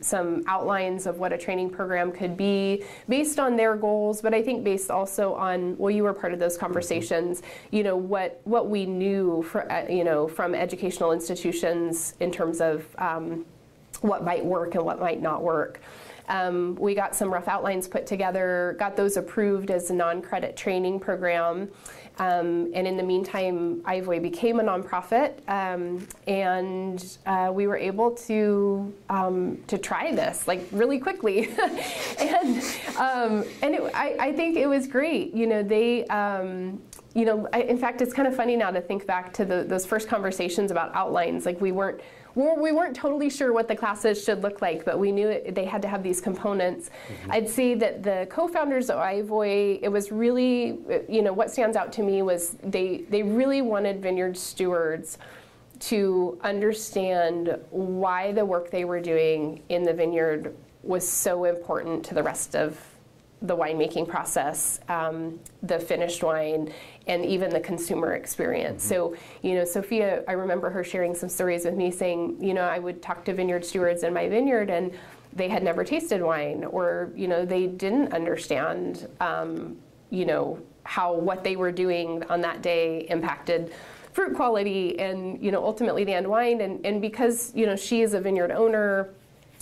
some outlines of what a training program could be based on their goals, but I think based also on, well, you were part of those conversations, you know, what we knew from educational institutions in terms of what might work and what might not work. We got some rough outlines put together, got those approved as a non-credit training program. And in the meantime, AHIVOY became a nonprofit, and we were able to try this, like, really quickly, and I think it was great. You know, they. You know, in fact, it's kind of funny now to think back to those first conversations about outlines. Like, we weren't totally sure what the classes should look like, but we knew they had to have these components. Mm-hmm. I'd say that the co-founders of AHIVOY, it was really, you know, what stands out to me was they really wanted vineyard stewards to understand why the work they were doing in the vineyard was so important to the rest of the winemaking process, the finished wine, and even the consumer experience. So, you know, Sophia, I remember her sharing some stories with me saying, you know, I would talk to vineyard stewards in my vineyard and they had never tasted wine, or, you know, they didn't understand, you know, how what they were doing on that day impacted fruit quality and, you know, ultimately the end wine. And because, you know, she is a vineyard owner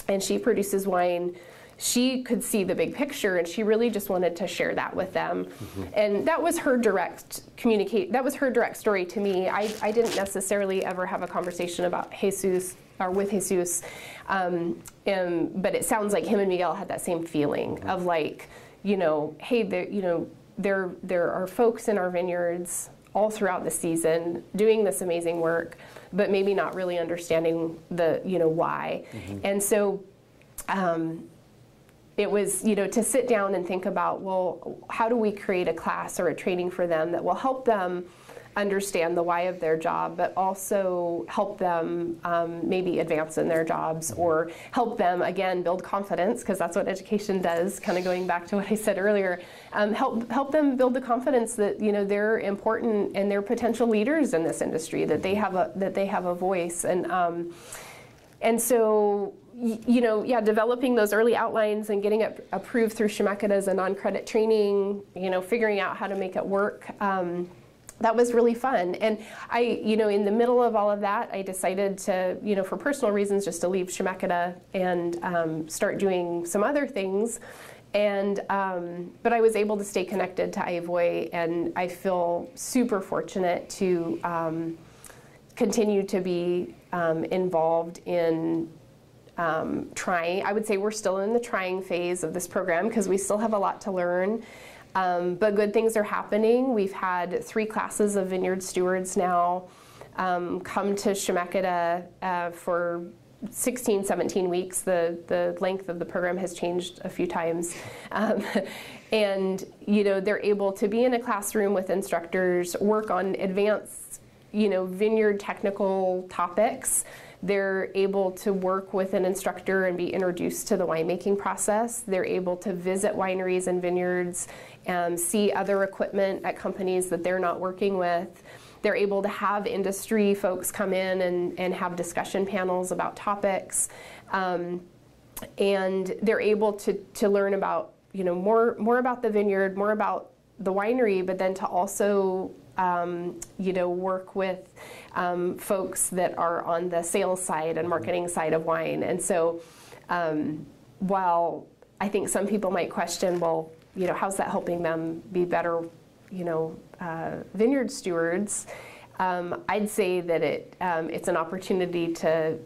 and she produces wine, she could see the big picture, and she really just wanted to share that with them. And that was her direct story to me. I didn't necessarily ever have a conversation about Jesus or with Jesus, but it sounds like him and Miguel had that same feeling of like, you know, hey, you know, there are folks in our vineyards all throughout the season doing this amazing work, but maybe not really understanding the, you know, why. And so it was, you know, to sit down and think about, well, how do we create a class or a training for them that will help them understand the why of their job, but also help them maybe advance in their jobs, or help them, again, build confidence, because that's what education does, kind of going back to what I said earlier, help them build the confidence that, you know, they're important and they're potential leaders in this industry, that they have a voice. And so, you know, yeah, developing those early outlines and getting it approved through Chemeketa as a non-credit training, you know, figuring out how to make it work, that was really fun. And I, you know, in the middle of all of that, I decided to, you know, for personal reasons, just to leave Chemeketa and start doing some other things. And, but I was able to stay connected to AHIVOY, and I feel super fortunate to continue to be involved in trying. I would say we're still in the trying phase of this program because we still have a lot to learn, but good things are happening. We've had 3 classes of vineyard stewards now come to Chemeketa for 16, 17 weeks. The length of the program has changed a few times. And, you know, they're able to be in a classroom with instructors, work on advanced, you know, vineyard technical topics. They're able to work with an instructor and be introduced to the winemaking process. They're able to visit wineries and vineyards and see other equipment at companies that they're not working with. They're able to have industry folks come in and have discussion panels about topics. And they're able to learn about, you know, more about the vineyard, more about the winery, but then to also you know, work with folks that are on the sales side and marketing side of wine. And so while I think some people might question, well, you know, how's that helping them be better, you know, vineyard stewards, I'd say that it's an opportunity to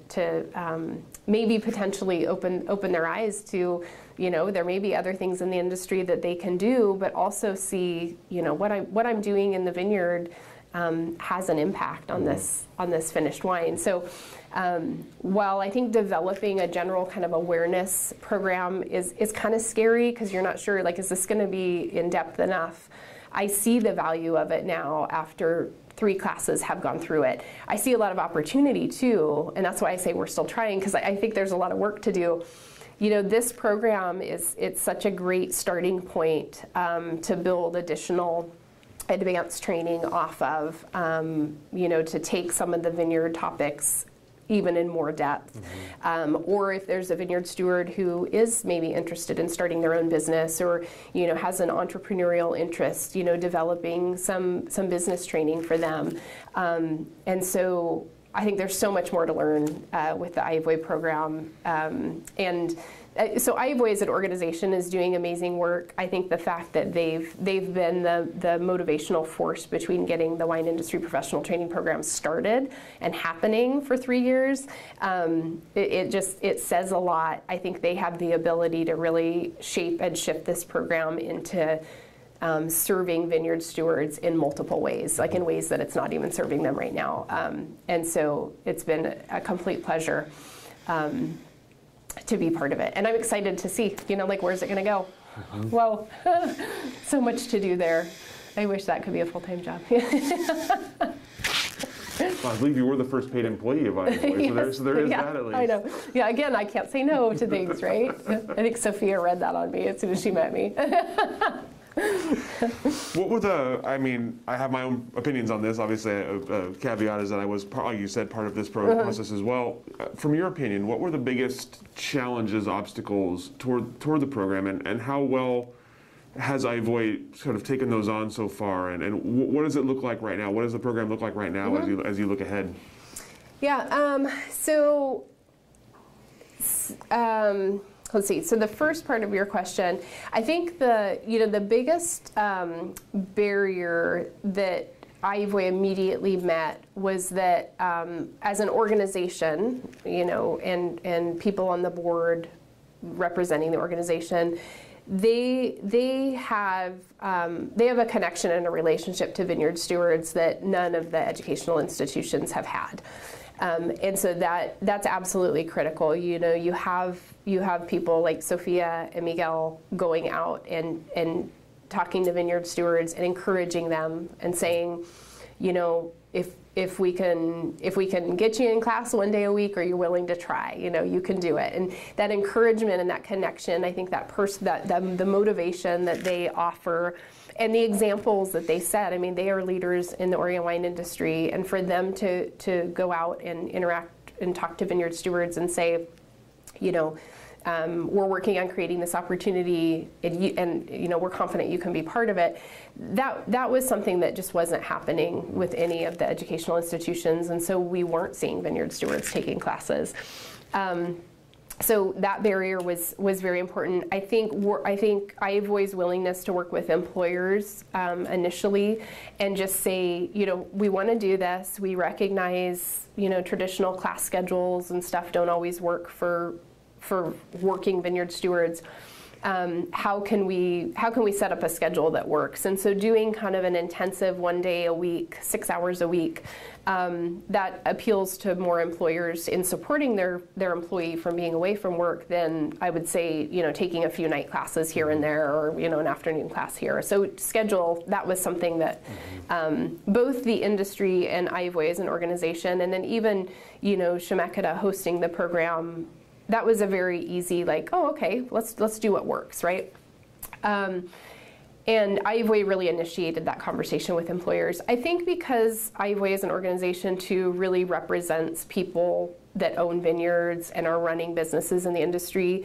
maybe potentially open their eyes to, you know, there may be other things in the industry that they can do, but also see, you know, what I'm doing in the vineyard has an impact on this finished wine. So while I think developing a general kind of awareness program is kind of scary because you're not sure, like, is this going to be in depth enough? I see the value of it now after 3 classes have gone through it. I see a lot of opportunity too, and that's why I say we're still trying, because I think there's a lot of work to do. You know, this program it's such a great starting point to build additional advanced training off of, you know, to take some of the vineyard topics even in more depth. Or if there's a vineyard steward who is maybe interested in starting their own business, or, you know, has an entrepreneurial interest, you know, developing some business training for them. And so I think there's so much more to learn with the AHIVOY program. So AHIVOY as an organization is doing amazing work. I think the fact that they've been the motivational force between getting the wine industry professional training program started and happening for 3 years, it says a lot. I think they have the ability to really shape and shift this program into serving vineyard stewards in multiple ways, like in ways that it's not even serving them right now. And so it's been a complete pleasure to be part of it. And I'm excited to see, you know, like, where's it going to go? Whoa, so much to do there. I wish that could be a full-time job. Well, I believe you were the first paid employee of AHIVOY, yes, so there is that at least. I know. Yeah, again, I can't say no to things, right? I think Sophia read that on me as soon as she met me. What were the, I mean, I have my own opinions on this, obviously, a caveat is that I was, like you said, part of this process as well. From your opinion, what were the biggest challenges, obstacles toward the program, and how well has AHIVOY sort of taken those on so far, and what does it look like right now? What does the program look like right now as you look ahead? Yeah, let's see, so the first part of your question, I think the biggest barrier that AHIVOY immediately met was that as an organization, and people on the board representing the organization, they have a connection and a relationship to vineyard stewards that none of the educational institutions have had, and so that's absolutely critical. You have people like Sophia and Miguel going out and talking to vineyard stewards and encouraging them and saying, if we can get you in class one day a week, are you willing to try? You can do it. And that encouragement and that connection, I think the motivation that they offer and the examples that they set, I mean, they are leaders in the Oregon wine industry, and for them to go out and interact and talk to vineyard stewards and say, we're working on creating this opportunity, and we're confident you can be part of it. That was something that just wasn't happening with any of the educational institutions, and so we weren't seeing vineyard stewards taking classes. So that barrier was very important. I think AHIVOY's willingness to work with employers initially and just say, we want to do this. We recognize, traditional class schedules and stuff don't always work for working vineyard stewards. How can we set up a schedule that works? And so doing kind of an intensive one day a week, 6 hours a week, that appeals to more employers in supporting their employee from being away from work than I would say, taking a few night classes here and there, or, an afternoon class here. So schedule, that was something that both the industry and AHIVOY as an organization, and then even, Chemeketa hosting the program, that was a very easy, let's do what works, right? And AHIVOY really initiated that conversation with employers. I think because AHIVOY as an organization too really represents people that own vineyards and are running businesses in the industry,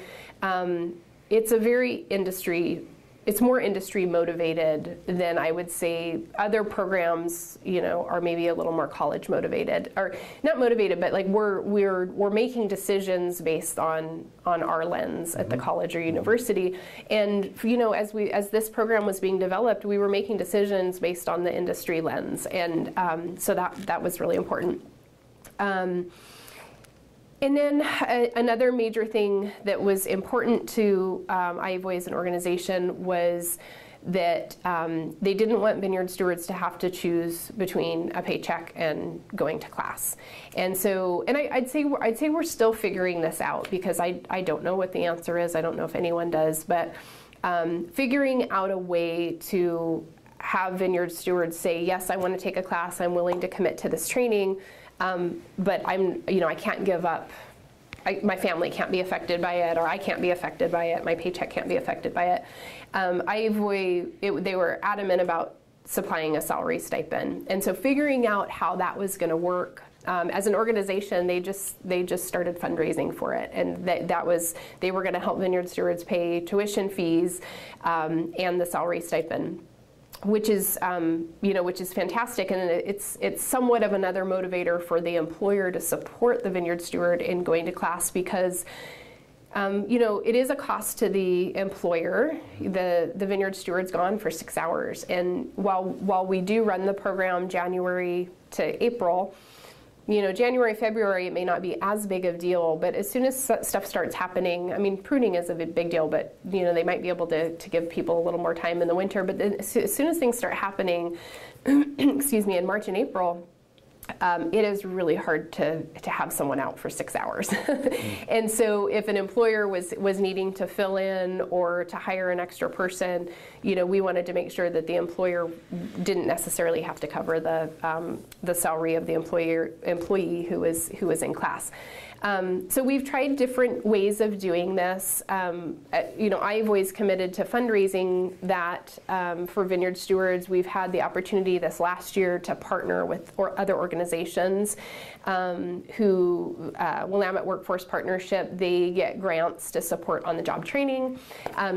it's more industry motivated than I would say other programs, are maybe a little more college motivated, or not motivated, but we're making decisions based on our lens at the college or university. And as this program was being developed, we were making decisions based on the industry lens, and so that was really important. And then another major thing that was important to AHIVOY as an organization was that they didn't want vineyard stewards to have to choose between a paycheck and going to class. And so, I'd say we're still figuring this out, because I don't know what the answer is. I don't know if anyone does, but figuring out a way to have vineyard stewards say, yes, I want to take a class, I'm willing to commit to this training, but I can't give up. My family can't be affected by it, or I can't be affected by it. My paycheck can't be affected by it. They were adamant about supplying a salary stipend, and so figuring out how that was going to work. As an organization, they just started fundraising for it, and they were going to help vineyard stewards pay tuition fees and the salary stipend, which is fantastic, and it's somewhat of another motivator for the employer to support the vineyard steward in going to class, because it is a cost to the employer. The vineyard steward's gone for 6 hours, and while we do run the program January to April, January, February, it may not be as big of a deal, but as soon as stuff starts happening, I mean, pruning is a big deal, but they might be able to give people a little more time in the winter. But then, as soon as things start happening, excuse me, in March and April, It is really hard to have someone out for 6 hours. And so if an employer was needing to fill in or to hire an extra person, you know, we wanted to make sure that the employer didn't necessarily have to cover the salary of the employee who was in class. So we've tried different ways of doing this. You know, AHIVOY's committed to fundraising that for Vineyard Stewards. We've had the opportunity this last year to partner with other organizations who, Willamette Workforce Partnership, they get grants to support on the job training.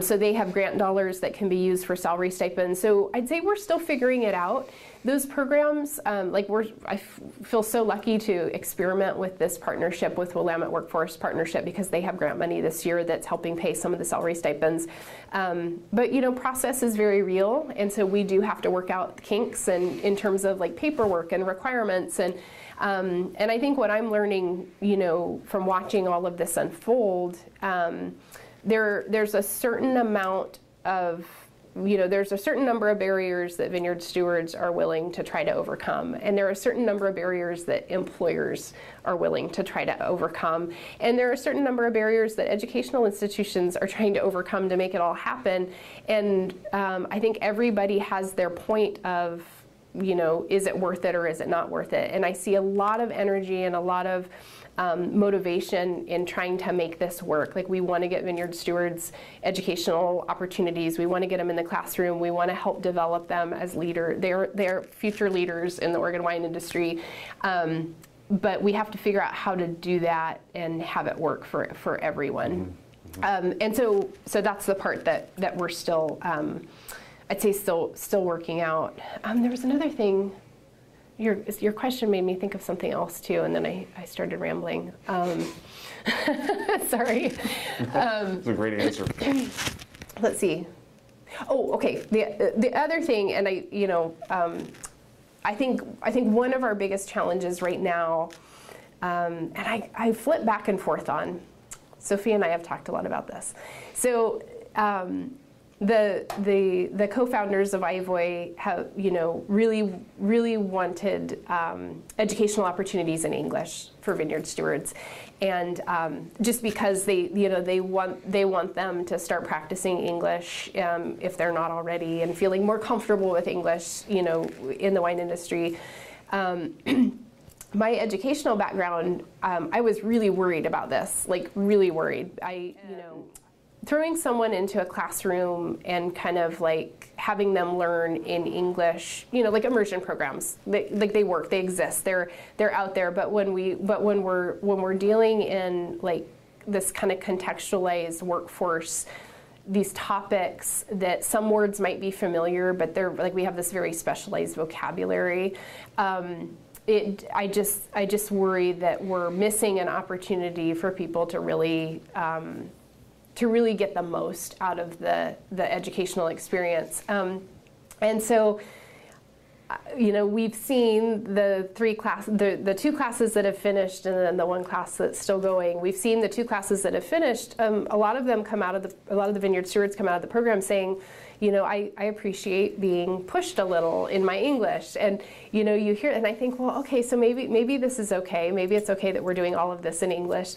So they have grant dollars that can be used for salary stipends. So I'd say we're still figuring it out. Those programs, I feel so lucky to experiment with this partnership with Willamette Workforce Partnership because they have grant money this year that's helping pay some of the salary stipends. But you know, process is very real, and so we do have to work out kinks and in terms of like paperwork and requirements and I think what I'm learning, you know, from watching all of this unfold, there's a certain amount of, you know, there's a certain number of barriers that vineyard stewards are willing to try to overcome, and there are a certain number of barriers that employers are willing to try to overcome, and there are a certain number of barriers that educational institutions are trying to overcome to make it all happen. And I think everybody has their point of, you know, is it worth it or is it not worth it? And I see a lot of energy and a lot of motivation in trying to make this work. Like, we want to get Vineyard Stewards educational opportunities. We want to get them in the classroom. We want to help develop them as leaders. They're future leaders in the Oregon wine industry. But we have to figure out how to do that and have it work for everyone. Mm-hmm. And so that's the part that we're still, I'd say still working out. There was another thing. Your question made me think of something else too, and then I started rambling. Sorry. That's a great answer. Let's see. Oh, okay. The other thing, and I think one of our biggest challenges right now, and I flip back and forth on. Sophia and I have talked a lot about this. So. The co-founders of AHIVOY have, you know, really wanted educational opportunities in English for vineyard stewards, and just because they want them to start practicing English if they're not already, and feeling more comfortable with English, you know, in the wine industry. My educational background, I was really worried about this, like really worried. Throwing someone into a classroom and kind of like having them learn in English, you know, like immersion programs, they work, they exist, they're out there. But when we're dealing in like this kind of contextualized workforce, these topics that some words might be familiar, but they're like, we have this very specialized vocabulary. I just worry that we're missing an opportunity for people to really. To really get the most out of the educational experience. And so, you know, we've seen the two classes that have finished and then the one class that's still going. We've seen the two classes that have finished, a lot of the vineyard stewards come out of the program saying, you know, I appreciate being pushed a little in my English. And, you know, you hear, and I think, well, okay, so maybe this is okay. Maybe it's okay that we're doing all of this in English.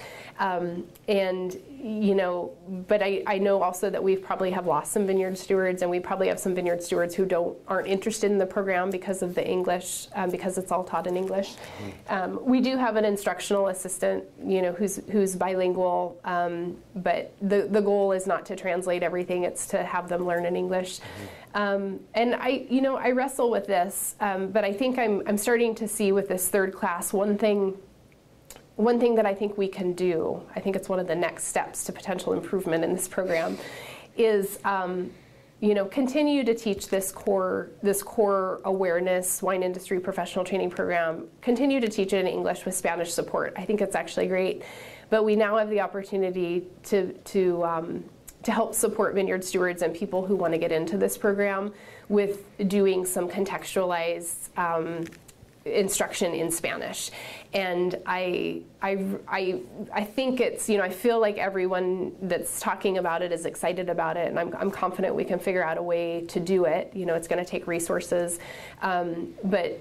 And, you know, but I know also that we probably have lost some vineyard stewards, and we probably have some vineyard stewards who aren't interested in the program because of the English, because it's all taught in English. We do have an instructional assistant, you know, who's bilingual, but the goal is not to translate everything. It's to have them learn in English. And I wrestle with this, but I think I'm starting to see with this third class one thing that I think we can do. I think it's one of the next steps to potential improvement in this program, is you know, continue to teach this core awareness wine industry professional training program. Continue to teach it in English with Spanish support. I think it's actually great, but we now have the opportunity to help support vineyard stewards and people who want to get into this program with doing some contextualized instruction in Spanish. And I think it's, you know, I feel like everyone that's talking about it is excited about it, and I'm confident we can figure out a way to do it. You know, it's going to take resources, but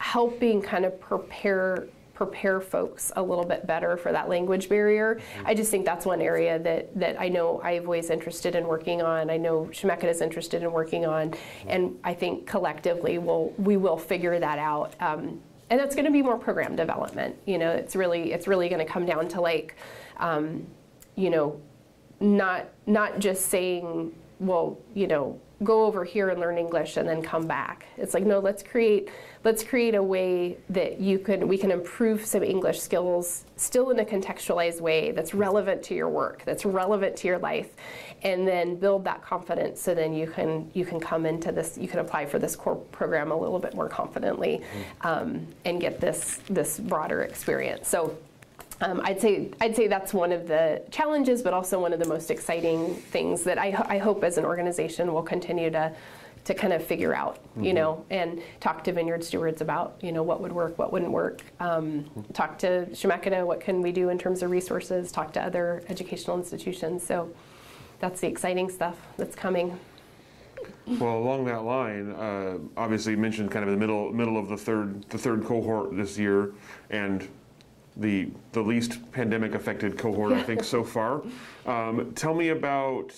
helping kind of prepare folks a little bit better for that language barrier. I just think that's one area that I know AHIVOY is interested in working on. I know Chemeketa is interested in working on, and I think collectively we will figure that out. And that's going to be more program development. You know, it's really going to come down to like, you know, not just saying, well, you know, go over here and learn English and then come back. It's like, no, let's create a way that we can improve some English skills still in a contextualized way that's relevant to your work, that's relevant to your life, and then build that confidence so then you can come into this, you can apply for this core program a little bit more confidently, and get this broader experience. So I'd say that's one of the challenges, but also one of the most exciting things that I hope as an organization will continue to kind of figure out, you know, and talk to vineyard stewards about, you know, what would work, what wouldn't work. Talk to Chemeketa, what can we do in terms of resources, talk to other educational institutions. So that's the exciting stuff that's coming. Well, along that line, obviously you mentioned kind of the middle of the third cohort this year, and the least pandemic affected cohort, I think, so far. Tell me about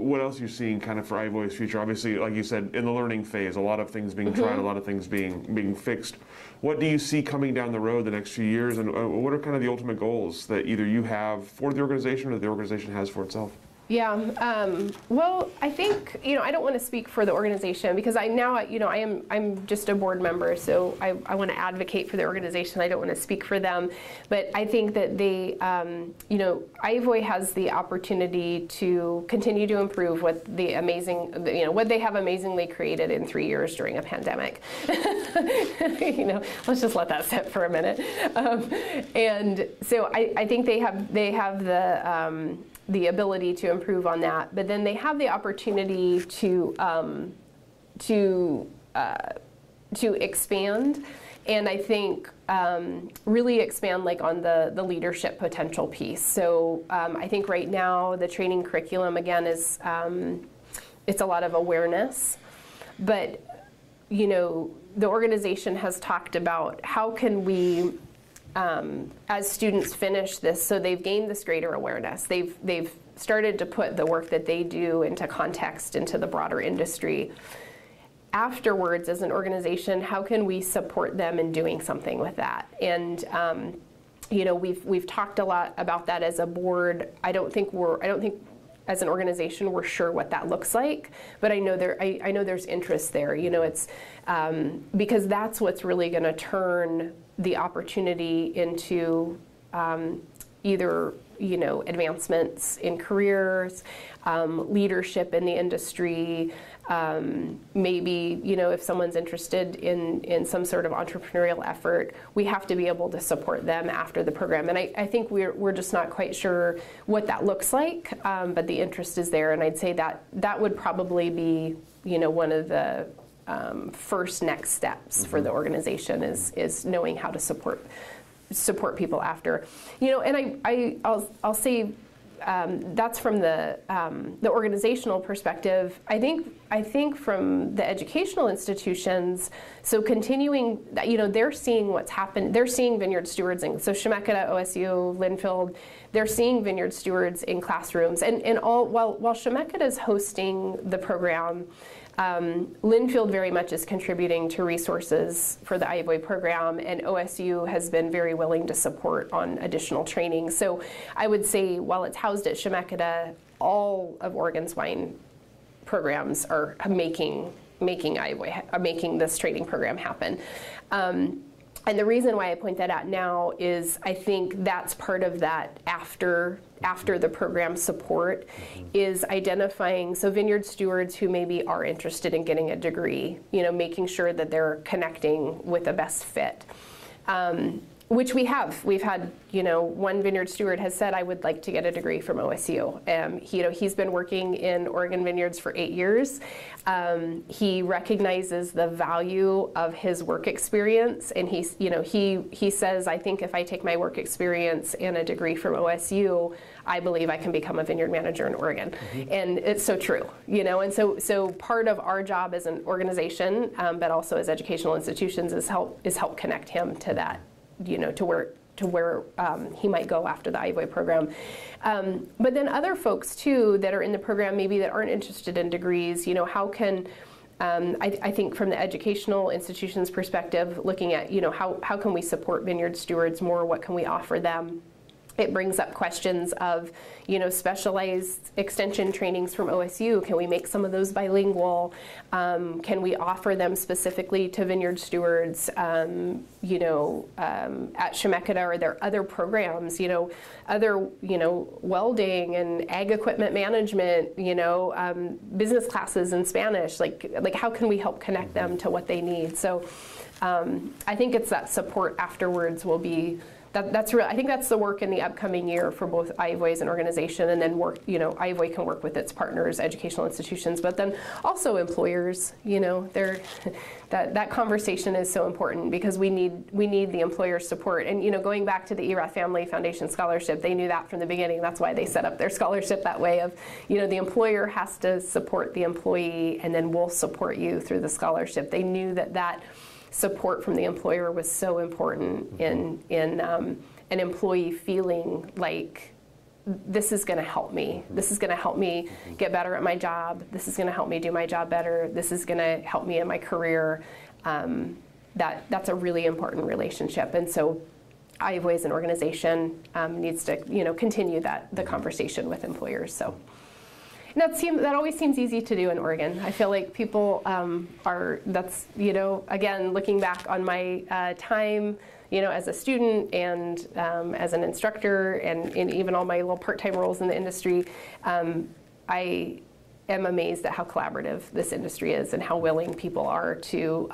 what else you're seeing kind of for AHIVOY's future. Obviously, like you said, in the learning phase, a lot of things being tried, a lot of things being fixed. What do you see coming down the road the next few years, and what are kind of the ultimate goals that either you have for the organization or the organization has for itself? Yeah, well, I think, you know, I don't want to speak for the organization because I'm just a board member, so I want to advocate for the organization. I don't want to speak for them, but I think that they, you know, AHIVOY has the opportunity to continue to improve what the amazing, you know, what they have amazingly created in 3 years during a pandemic. You know, let's just let that sit for a minute. And so I think they have the ability to improve on that, but then they have the opportunity to expand, and I think really expand like on the leadership potential piece. So I think right now the training curriculum again is it's a lot of awareness, but you know the organization has talked about how can we. As students finish this, so they've gained this greater awareness. They've started to put the work that they do into context, into the broader industry. Afterwards, as an organization, how can we support them in doing something with that? And you know, we've talked a lot about that as a board. I don't think as an organization we're sure what that looks like, but I know there's interest there. You know, it's because that's what's really going to turn the opportunity into either, you know, advancements in careers, leadership in the industry, maybe, you know, if someone's interested in some sort of entrepreneurial effort, we have to be able to support them after the program. And I think we're just not quite sure what that looks like, but the interest is there. And I'd say that would probably be, you know, one of the first next steps for the organization is knowing how to support people after, you know. And I'll say that's from the organizational perspective. I think from the educational institutions, so continuing, you know, they're seeing what's happened. They're seeing vineyard stewards, and so Chemeketa, OSU, Linfield, they're seeing vineyard stewards in classrooms, and all while Chemeketa is hosting the program. Linfield very much is contributing to resources for the AHIVOY program, and OSU has been very willing to support on additional training. So I would say while it's housed at Chemeketa, all of Oregon's wine programs are making this training program happen. And the reason why I point that out now is I think that's part of that after the program support is identifying, so vineyard stewards who maybe are interested in getting a degree, you know, making sure that they're connecting with the best fit. Which we have. We've had, you know, one vineyard steward has said, I would like to get a degree from OSU. He, you know, he's been working in Oregon vineyards for 8 years. He recognizes the value of his work experience, and he's, you know, he says, I think if I take my work experience and a degree from OSU, I believe I can become a vineyard manager in Oregon. Mm-hmm. And it's so true, you know, and so part of our job as an organization, but also as educational institutions, is help connect him to that, you know, to where he might go after the AHIVOY program. But then other folks too that are in the program maybe that aren't interested in degrees, you know, how can, I think from the educational institution's perspective, looking at, you know, how can we support vineyard stewards more, what can we offer them? It brings up questions of, you know, specialized extension trainings from OSU. Can we make some of those bilingual? Can we offer them specifically to vineyard stewards? You know, at Chemeketa, are there other programs? You know, other, you know, welding and ag equipment management. You know, business classes in Spanish. Like how can we help connect them to what they need? So, I think it's that support afterwards will be. That's real. I think that's the work in the upcoming year for both AHIVOY as an organization, and then work. You know, AHIVOY can work with its partners, educational institutions, but then also employers. You know, that conversation is so important because we need the employer's support. And you know, going back to the Erath Family Foundation scholarship, they knew that from the beginning. That's why they set up their scholarship that way. Of, you know, the employer has to support the employee, and then we'll support you through the scholarship. They knew that support from the employer was so important in an employee feeling like, this is going to help me. This is going to help me get better at my job. This is going to help me do my job better. This is going to help me in my career. That's a really important relationship. And so AHIVOY as an organization needs to, you know, continue the conversation with employers. So. That always seems easy to do in Oregon. I feel like people that's, you know, again, looking back on my time, you know, as a student and as an instructor and even all my little part-time roles in the industry, I am amazed at how collaborative this industry is and how willing people are to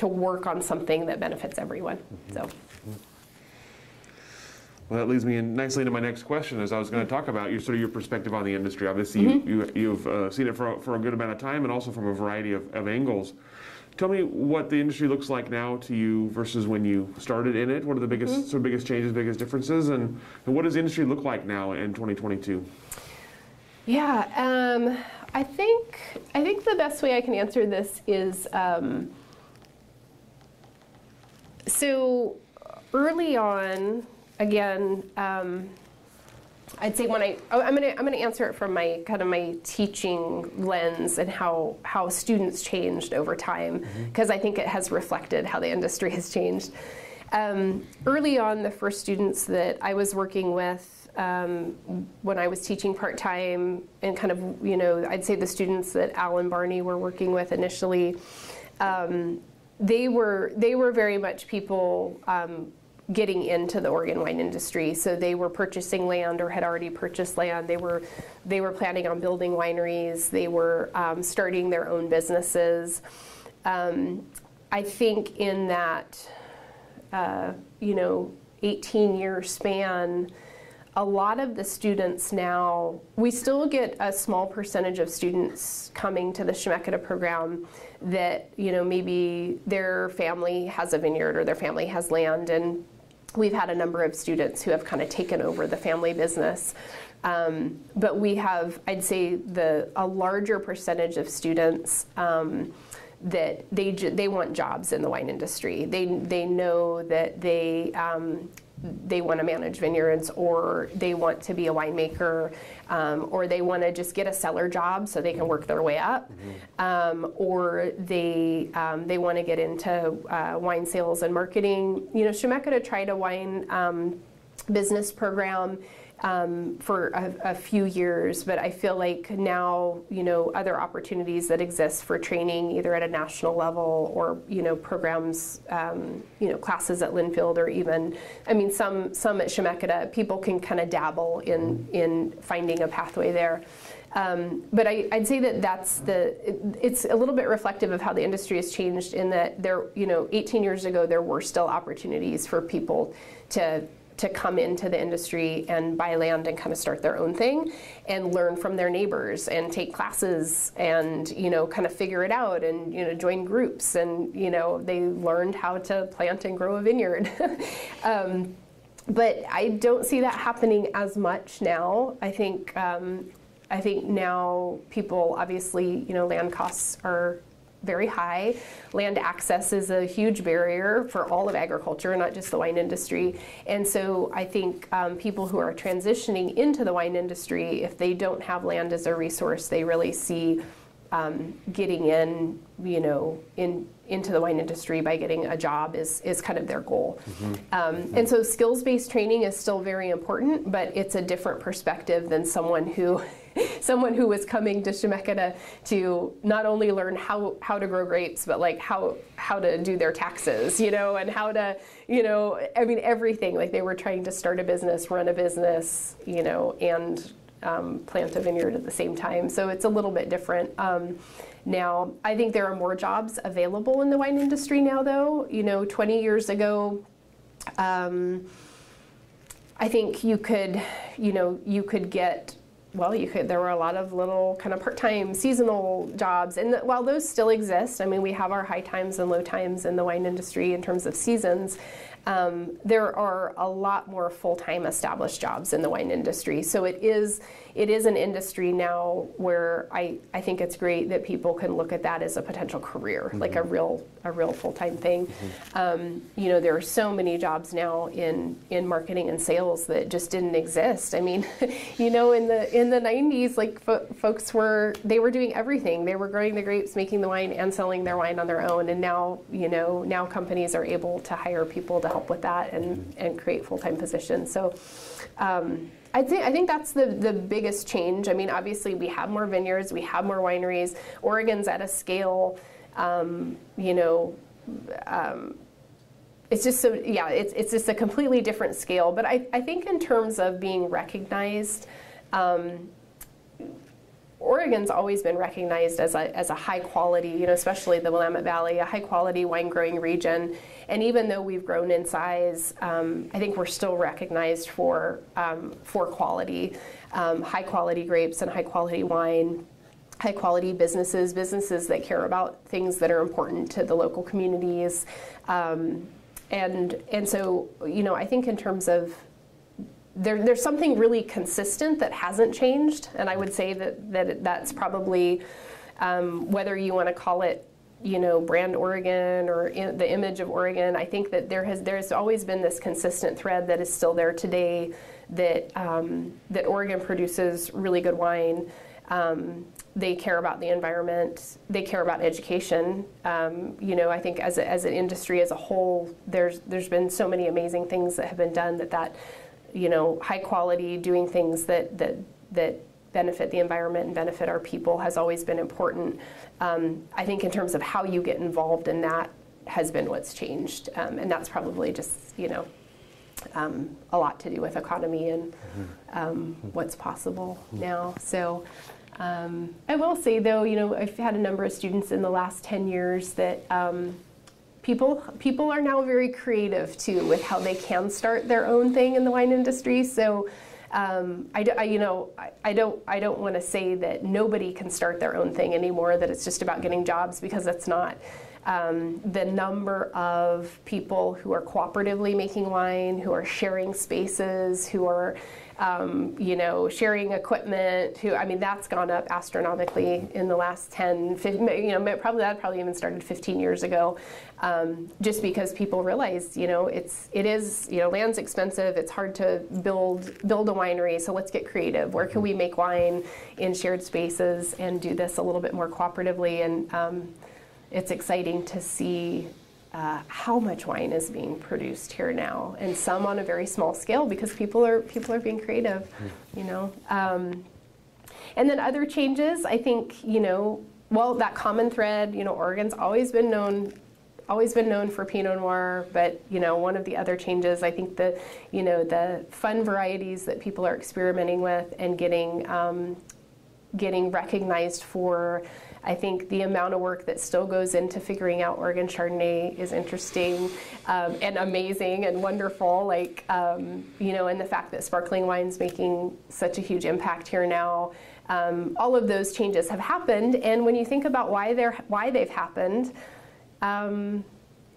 work on something that benefits everyone. Mm-hmm. So. Well, that leads me in nicely into my next question, as I was going to talk about your perspective on the industry. Obviously, you've seen it for a good amount of time, and also from a variety of angles. Tell me what the industry looks like now to you versus when you started in it. What are the biggest biggest changes, biggest differences, and what does the industry look like now in 2022? Yeah, I think the best way I can answer this is so early on. Again, I'd say when I'm gonna answer it from my kind of my teaching lens and how students changed over time, because I think it has reflected how the industry has changed. Early on, the first students that I was working with when I was teaching part time and kind of, you know, I'd say the students that Al and Barney were working with initially, they were very much people. Getting into the Oregon wine industry, so they were purchasing land or had already purchased land. They were planning on building wineries. They were starting their own businesses. I think in that 18-year span, a lot of the students now, we still get a small percentage of students coming to the Chemeketa program that, you know, maybe their family has a vineyard or their family has land, and we've had a number of students who have kind of taken over the family business, but we have, I'd say, a larger percentage of students that they want jobs in the wine industry. They know that they want to manage vineyards, or they want to be a winemaker, or they want to just get a cellar job so they can work their way up, or they want to get into wine sales and marketing. You know, Chemeketa tried a wine business program for a few years, but I feel like now, you know, other opportunities that exist for training either at a national level or, you know, programs, you know, classes at Linfield, or even, I mean, some at Chemeketa, people can kind of dabble in finding a pathway there. But I'd say that it's a little bit reflective of how the industry has changed, in that there, 18 years ago there were still opportunities for people to come into the industry and buy land and kind of start their own thing and learn from their neighbors and take classes and kind of figure it out and join groups, and they learned how to plant and grow a vineyard. But I don't see that happening as much now. I think now people, obviously, land costs are very high. Land access is a huge barrier for all of agriculture, not just the wine industry. And so I think people who are transitioning into the wine industry, if they don't have land as a resource, they really see getting in, into the wine industry by getting a job is kind of their goal. Mm-hmm. And so skills-based training is still very important, but it's a different perspective than someone who was coming to Chemeketa to not only learn how to grow grapes, but like how to do their taxes, and how to, I mean, everything. Like, they were trying to start a business, run a business, and plant a vineyard at the same time. So it's a little bit different. Now, I think there are more jobs available in the wine industry now, though. 20 years ago, I think you could, get, there were a lot of little kind of part-time seasonal jobs. And while those still exist, I mean, we have our high times and low times in the wine industry in terms of seasons. There are a lot more full-time established jobs in the wine industry. So it is an industry now where I think it's great that people can look at that as a potential career, mm-hmm. like a real full-time thing. Mm-hmm. There are so many jobs now in marketing and sales that just didn't exist. I mean, in the 90s, like folks were doing everything. They were growing the grapes, making the wine, and selling their wine on their own. And now, now companies are able to hire people to help with that and create full-time positions. So I think that's the biggest change. I mean, obviously we have more vineyards, we have more wineries. Oregon's at a scale, it's just so, yeah, it's just a completely different scale. But I think in terms of being recognized, Oregon's always been recognized as a high quality, especially the Willamette Valley, a high quality wine growing region. And even though we've grown in size, I think we're still recognized for quality, high quality grapes and high quality wine, high quality businesses that care about things that are important to the local communities. And so, I think in terms of there's something really consistent that hasn't changed, and I would say that's probably, whether you want to call it, brand Oregon or the image of Oregon, I think that there's always been this consistent thread that is still there today, that that Oregon produces really good wine. They care about the environment. They care about education. I think as an industry as a whole, there's been so many amazing things that have been done that high quality, doing things that benefit the environment and benefit our people has always been important. I think in terms of how you get involved in that has been what's changed, and that's probably just a lot to do with economy and what's possible now. So I will say, though, I've had a number of students in the last 10 years that. People are now very creative, too, with how they can start their own thing in the wine industry. So, I don't want to say that nobody can start their own thing anymore, that it's just about getting jobs, because that's not. The number of people who are cooperatively making wine, who are sharing spaces, who are, sharing equipment, that's gone up astronomically in the last 10, 15, probably even started 15 years ago, just because people realized, it is land's expensive, it's hard to build a winery, so let's get creative. Where can we make wine in shared spaces and do this a little bit more cooperatively? And it's exciting to see how much wine is being produced here now, and some on a very small scale because people are being creative, and then other changes. I think that common thread. Oregon's always been known for Pinot Noir, but one of the other changes, I think, the fun varieties that people are experimenting with and getting getting recognized for. I think the amount of work that still goes into figuring out Oregon Chardonnay is interesting and amazing and wonderful, like, you know, and the fact that sparkling wine's making such a huge impact here now. All of those changes have happened, and when you think about why they've happened,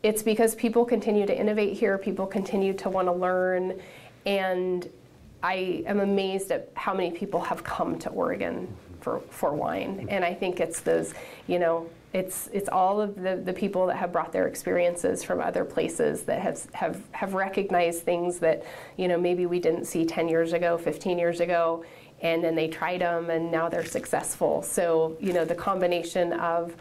it's because people continue to innovate here, people continue to want to learn, and I am amazed at how many people have come to Oregon for wine. And I think it's those, you know, it's all of the people that have brought their experiences from other places that have recognized things that, you know, maybe we didn't see 10 years ago, 15 years ago, and then they tried them and now they're successful. So, you know, the combination of,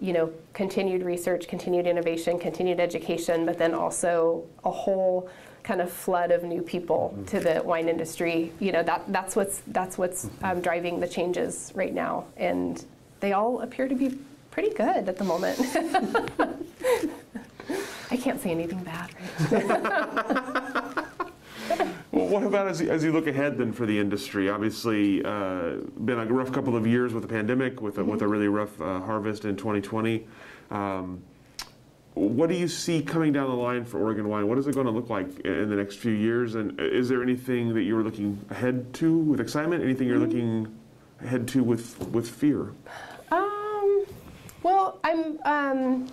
you know, continued research, continued innovation, continued education, but then also a whole kind of flood of new people to the wine industry. You know, that's what's driving the changes right now, and they all appear to be pretty good at the moment. I can't say anything bad. Right? Well, what about as you look ahead then for the industry? Obviously, been a rough couple of years with the pandemic, with a really rough harvest in 2020. What do you see coming down the line for Oregon wine? What is it going to look like in the next few years? And is there anything that you're looking ahead to with excitement? Anything you're looking ahead to with fear? Well, I'm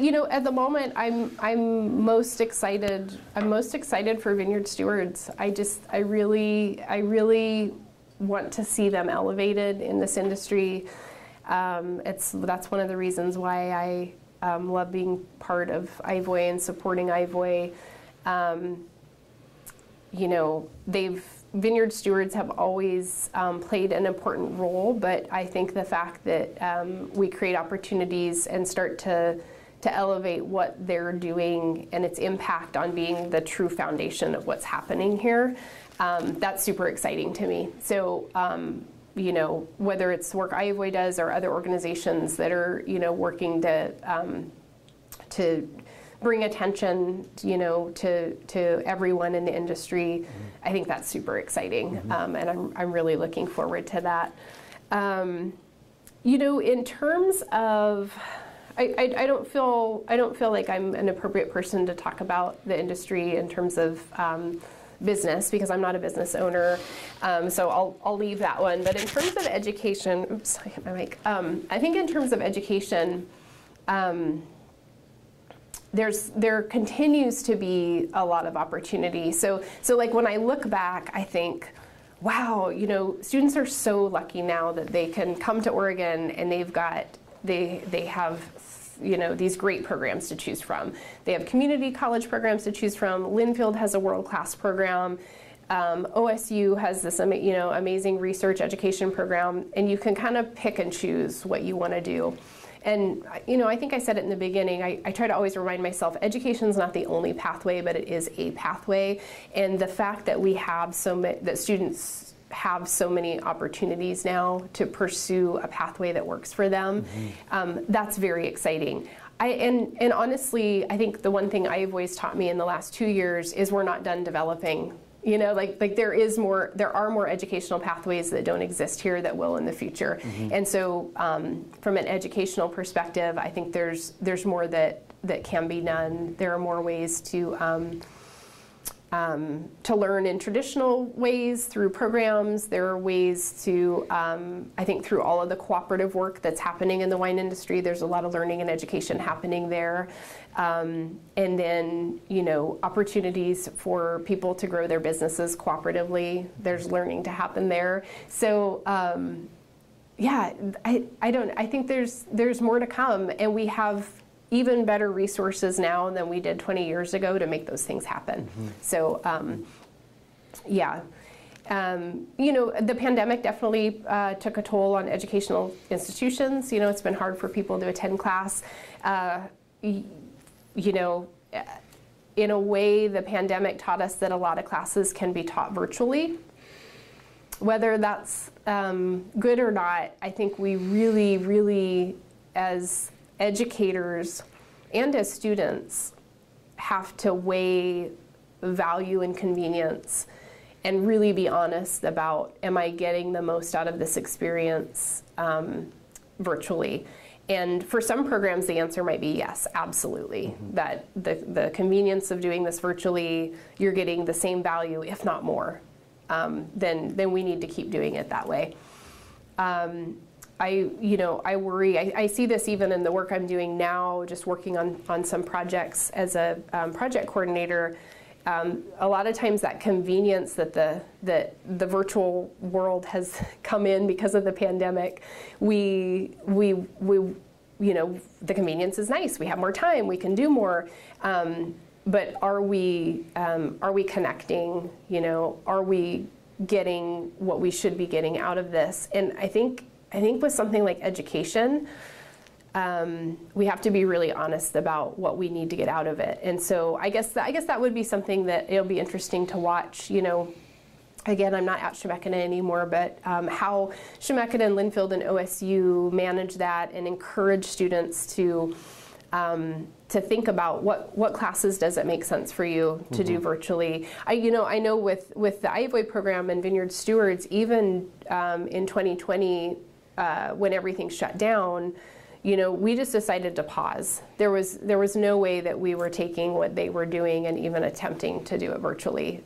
you know, at the moment, I'm most excited for vineyard stewards. I really want to see them elevated in this industry. That's one of the reasons why I love being part of AHIVOY and supporting AHIVOY. You know, vineyard stewards have always played an important role, but I think the fact that we create opportunities and start to elevate what they're doing and its impact on being the true foundation of what's happening here, that's super exciting to me. So. You know, whether it's work AHIVOY does or other organizations that are, you know, working to bring attention, you know, to everyone in the industry, I think that's super exciting, and I'm really looking forward to that. You know, in terms of, I don't feel like I'm an appropriate person to talk about the industry in terms of. Business, because I'm not a business owner, so I'll leave that one. But in terms of education, oops, I hit my mic. I think in terms of education, there continues to be a lot of opportunity. So like when I look back, I think, wow, you know, students are so lucky now that they can come to Oregon and they have. You know, these great programs to choose from. They have community college programs to choose from. Linfield has a world-class program. OSU has this, you know, amazing research education program, and you can kind of pick and choose what you want to do. And, you know, I think I said it in the beginning, I try to always remind myself, education's not the only pathway, but it is a pathway. And the fact that we have that students have so many opportunities now to pursue a pathway that works for them. That's very exciting. And honestly, I think the one thing AHIVOY's taught me in the last 2 years is we're not done developing. You know, like there are more educational pathways that don't exist here that will in the future. And so from an educational perspective, I think there's more that can be done. There are more ways to learn in traditional ways through programs. There are ways to, I think through all of the cooperative work that's happening in the wine industry, there's a lot of learning and education happening there. And then, you know, opportunities for people to grow their businesses cooperatively. There's learning to happen there. So, yeah, I think there's more to come, and we have even better resources now than we did 20 years ago to make those things happen. So, yeah. You know, the pandemic definitely took a toll on educational institutions. You know, it's been hard for people to attend class. You know, in a way, the pandemic taught us that a lot of classes can be taught virtually. Whether that's good or not, I think we really, really, as educators and as students, have to weigh value and convenience and really be honest about, am I getting the most out of this experience virtually? And for some programs, the answer might be yes, absolutely. Mm-hmm. That the convenience of doing this virtually, you're getting the same value, if not more. Then we need to keep doing it that way. I worry. I see this even in the work I'm doing now, just working on some projects as a project coordinator. A lot of times that convenience that the virtual world has come in because of the pandemic, the convenience is nice. We have more time. We can do more. But are we connecting? Are we getting what we should be getting out of this? And I think with something like education, we have to be really honest about what we need to get out of it. And so I guess that would be something that it'll be interesting to watch. Again, I'm not at Chemeketa anymore, but how Chemeketa and Linfield and OSU manage that and encourage students to think about what classes does it make sense for you to do virtually. I know with the AHIVOY program and Vineyard Stewards, even in 2020, when everything shut down, we just decided to pause. There was no way that we were taking what they were doing and even attempting to do it virtually,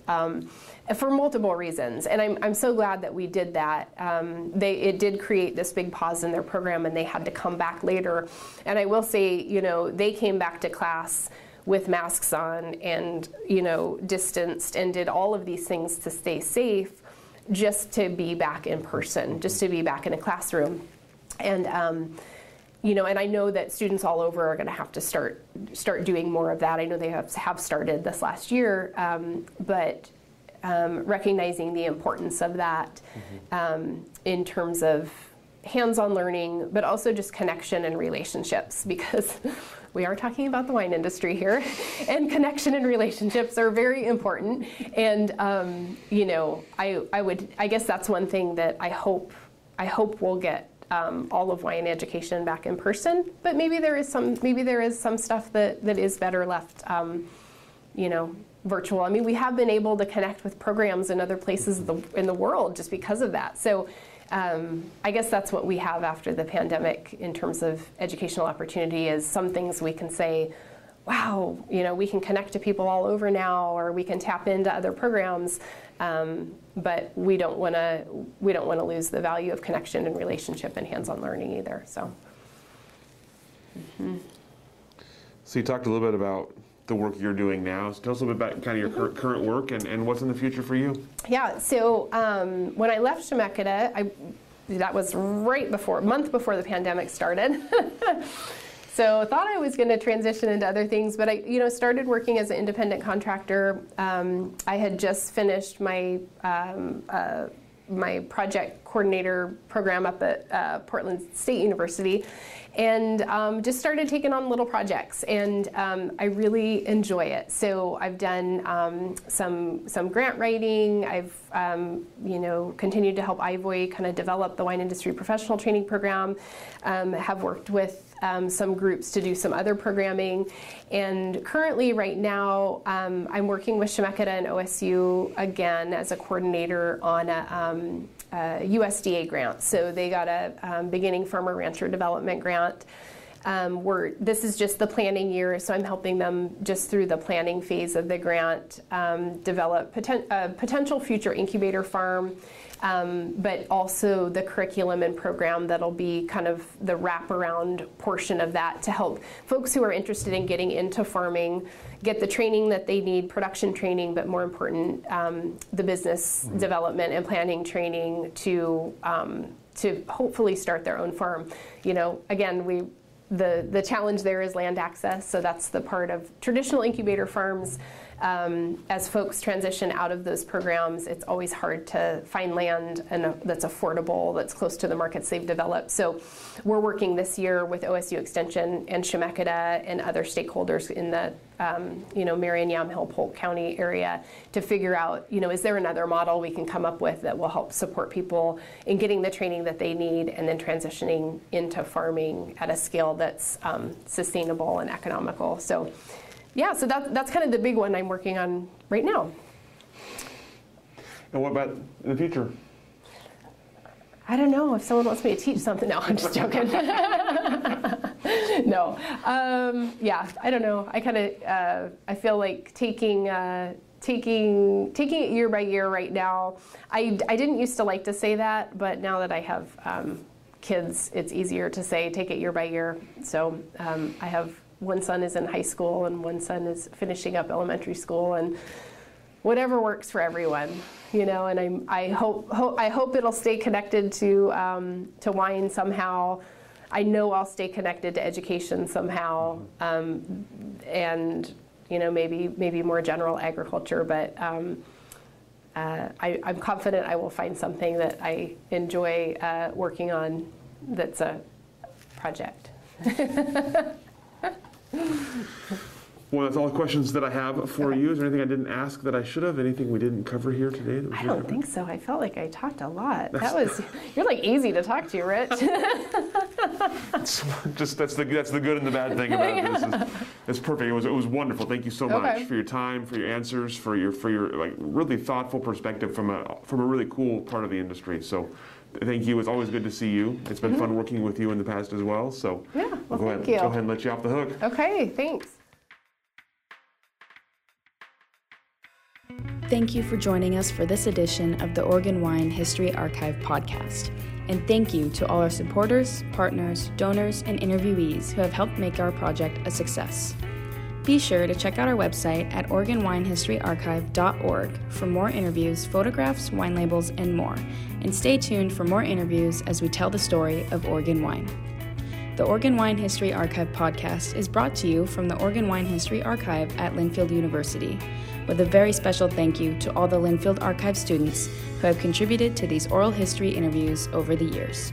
for multiple reasons. And I'm so glad that we did that. It did create this big pause in their program, and they had to come back later. And I will say, they came back to class with masks on and distanced and did all of these things to stay safe, just to be back in person, just to be back in a classroom, and. And I know that students all over are going to have to start doing more of that. I know they have started this last year, but recognizing the importance of that in terms of hands-on learning, but also just connection and relationships, because we are talking about the wine industry here, and connection and relationships are very important. And I guess that's one thing that I hope we'll get. All of wine education back in person, but maybe there is some stuff that is better left, virtual. I mean, we have been able to connect with programs in other places in the world just because of that. So I guess that's what we have after the pandemic in terms of educational opportunity, is some things we can say, wow, we can connect to people all over now, or we can tap into other programs. But we don't want to lose the value of connection and relationship and hands-on learning either. So. Mm-hmm. So you talked a little bit about the work you're doing now. So tell us a little bit about kind of your current work and what's in the future for you. Yeah. So when I left Chemeketa, that was a month before the pandemic started. So I thought I was going to transition into other things, but I started working as an independent contractor. I had just finished my my project coordinator program up at Portland State University, and just started taking on little projects, and I really enjoy it. So I've done some grant writing. I've continued to help AHIVOY kind of develop the wine industry professional training program. Have worked with some groups to do some other programming, and currently right now I'm working with Chemeketa and OSU again as a coordinator on a USDA grant. So they got a beginning farmer rancher development grant. This is just the planning year, so I'm helping them just through the planning phase of the grant, develop a potential future incubator farm, but also the curriculum and program that'll be kind of the wraparound portion of that to help folks who are interested in getting into farming get the training that they need, production training, but more important, the business development and planning training to hopefully start their own farm. Again, the challenge there is land access, so that's the part of traditional incubator farms. As folks transition out of those programs, it's always hard to find land that's affordable, that's close to the markets they've developed. So we're working this year with OSU Extension and Chemeketa and other stakeholders in the Marion-Yamhill-Polk County area to figure out, is there another model we can come up with that will help support people in getting the training that they need and then transitioning into farming at a scale that's sustainable and economical. So. Yeah, so that's kind of the big one I'm working on right now. And what about in the future? I don't know. If someone wants me to teach something, no, I'm just joking. No, yeah, I don't know. I kind of I feel like taking it year by year right now. I didn't used to like to say that, but now that I have kids, it's easier to say take it year by year. So I have one son is in high school and one son is finishing up elementary school, and whatever works for everyone. You know, and I hope it'll stay connected to wine somehow. I know I'll stay connected to education somehow, and you know, maybe more general agriculture. But I'm confident I will find something that I enjoy working on. That's a project. Well, that's all the questions that I have for you. Is there anything I didn't ask that I should have? Anything we didn't cover here today? I don't think so. I felt like I talked a lot. That was, you're like easy to talk to, Rich. That's the good and the bad thing about it. It's perfect. It was wonderful. Thank you so much for your time, for your answers, for your like really thoughtful perspective from a really cool part of the industry. So. Thank you. It's always good to see you. It's been fun working with you in the past as well. So yeah, well, go ahead and let you off the hook. Okay, thanks. Thank you for joining us for this edition of the Oregon Wine History Archive podcast. And thank you to all our supporters, partners, donors, and interviewees who have helped make our project a success. Be sure to check out our website at OregonWineHistoryArchive.org for more interviews, photographs, wine labels, and more. And stay tuned for more interviews as we tell the story of Oregon wine. The Oregon Wine History Archive podcast is brought to you from the Oregon Wine History Archive at Linfield University, with a very special thank you to all the Linfield Archive students who have contributed to these oral history interviews over the years.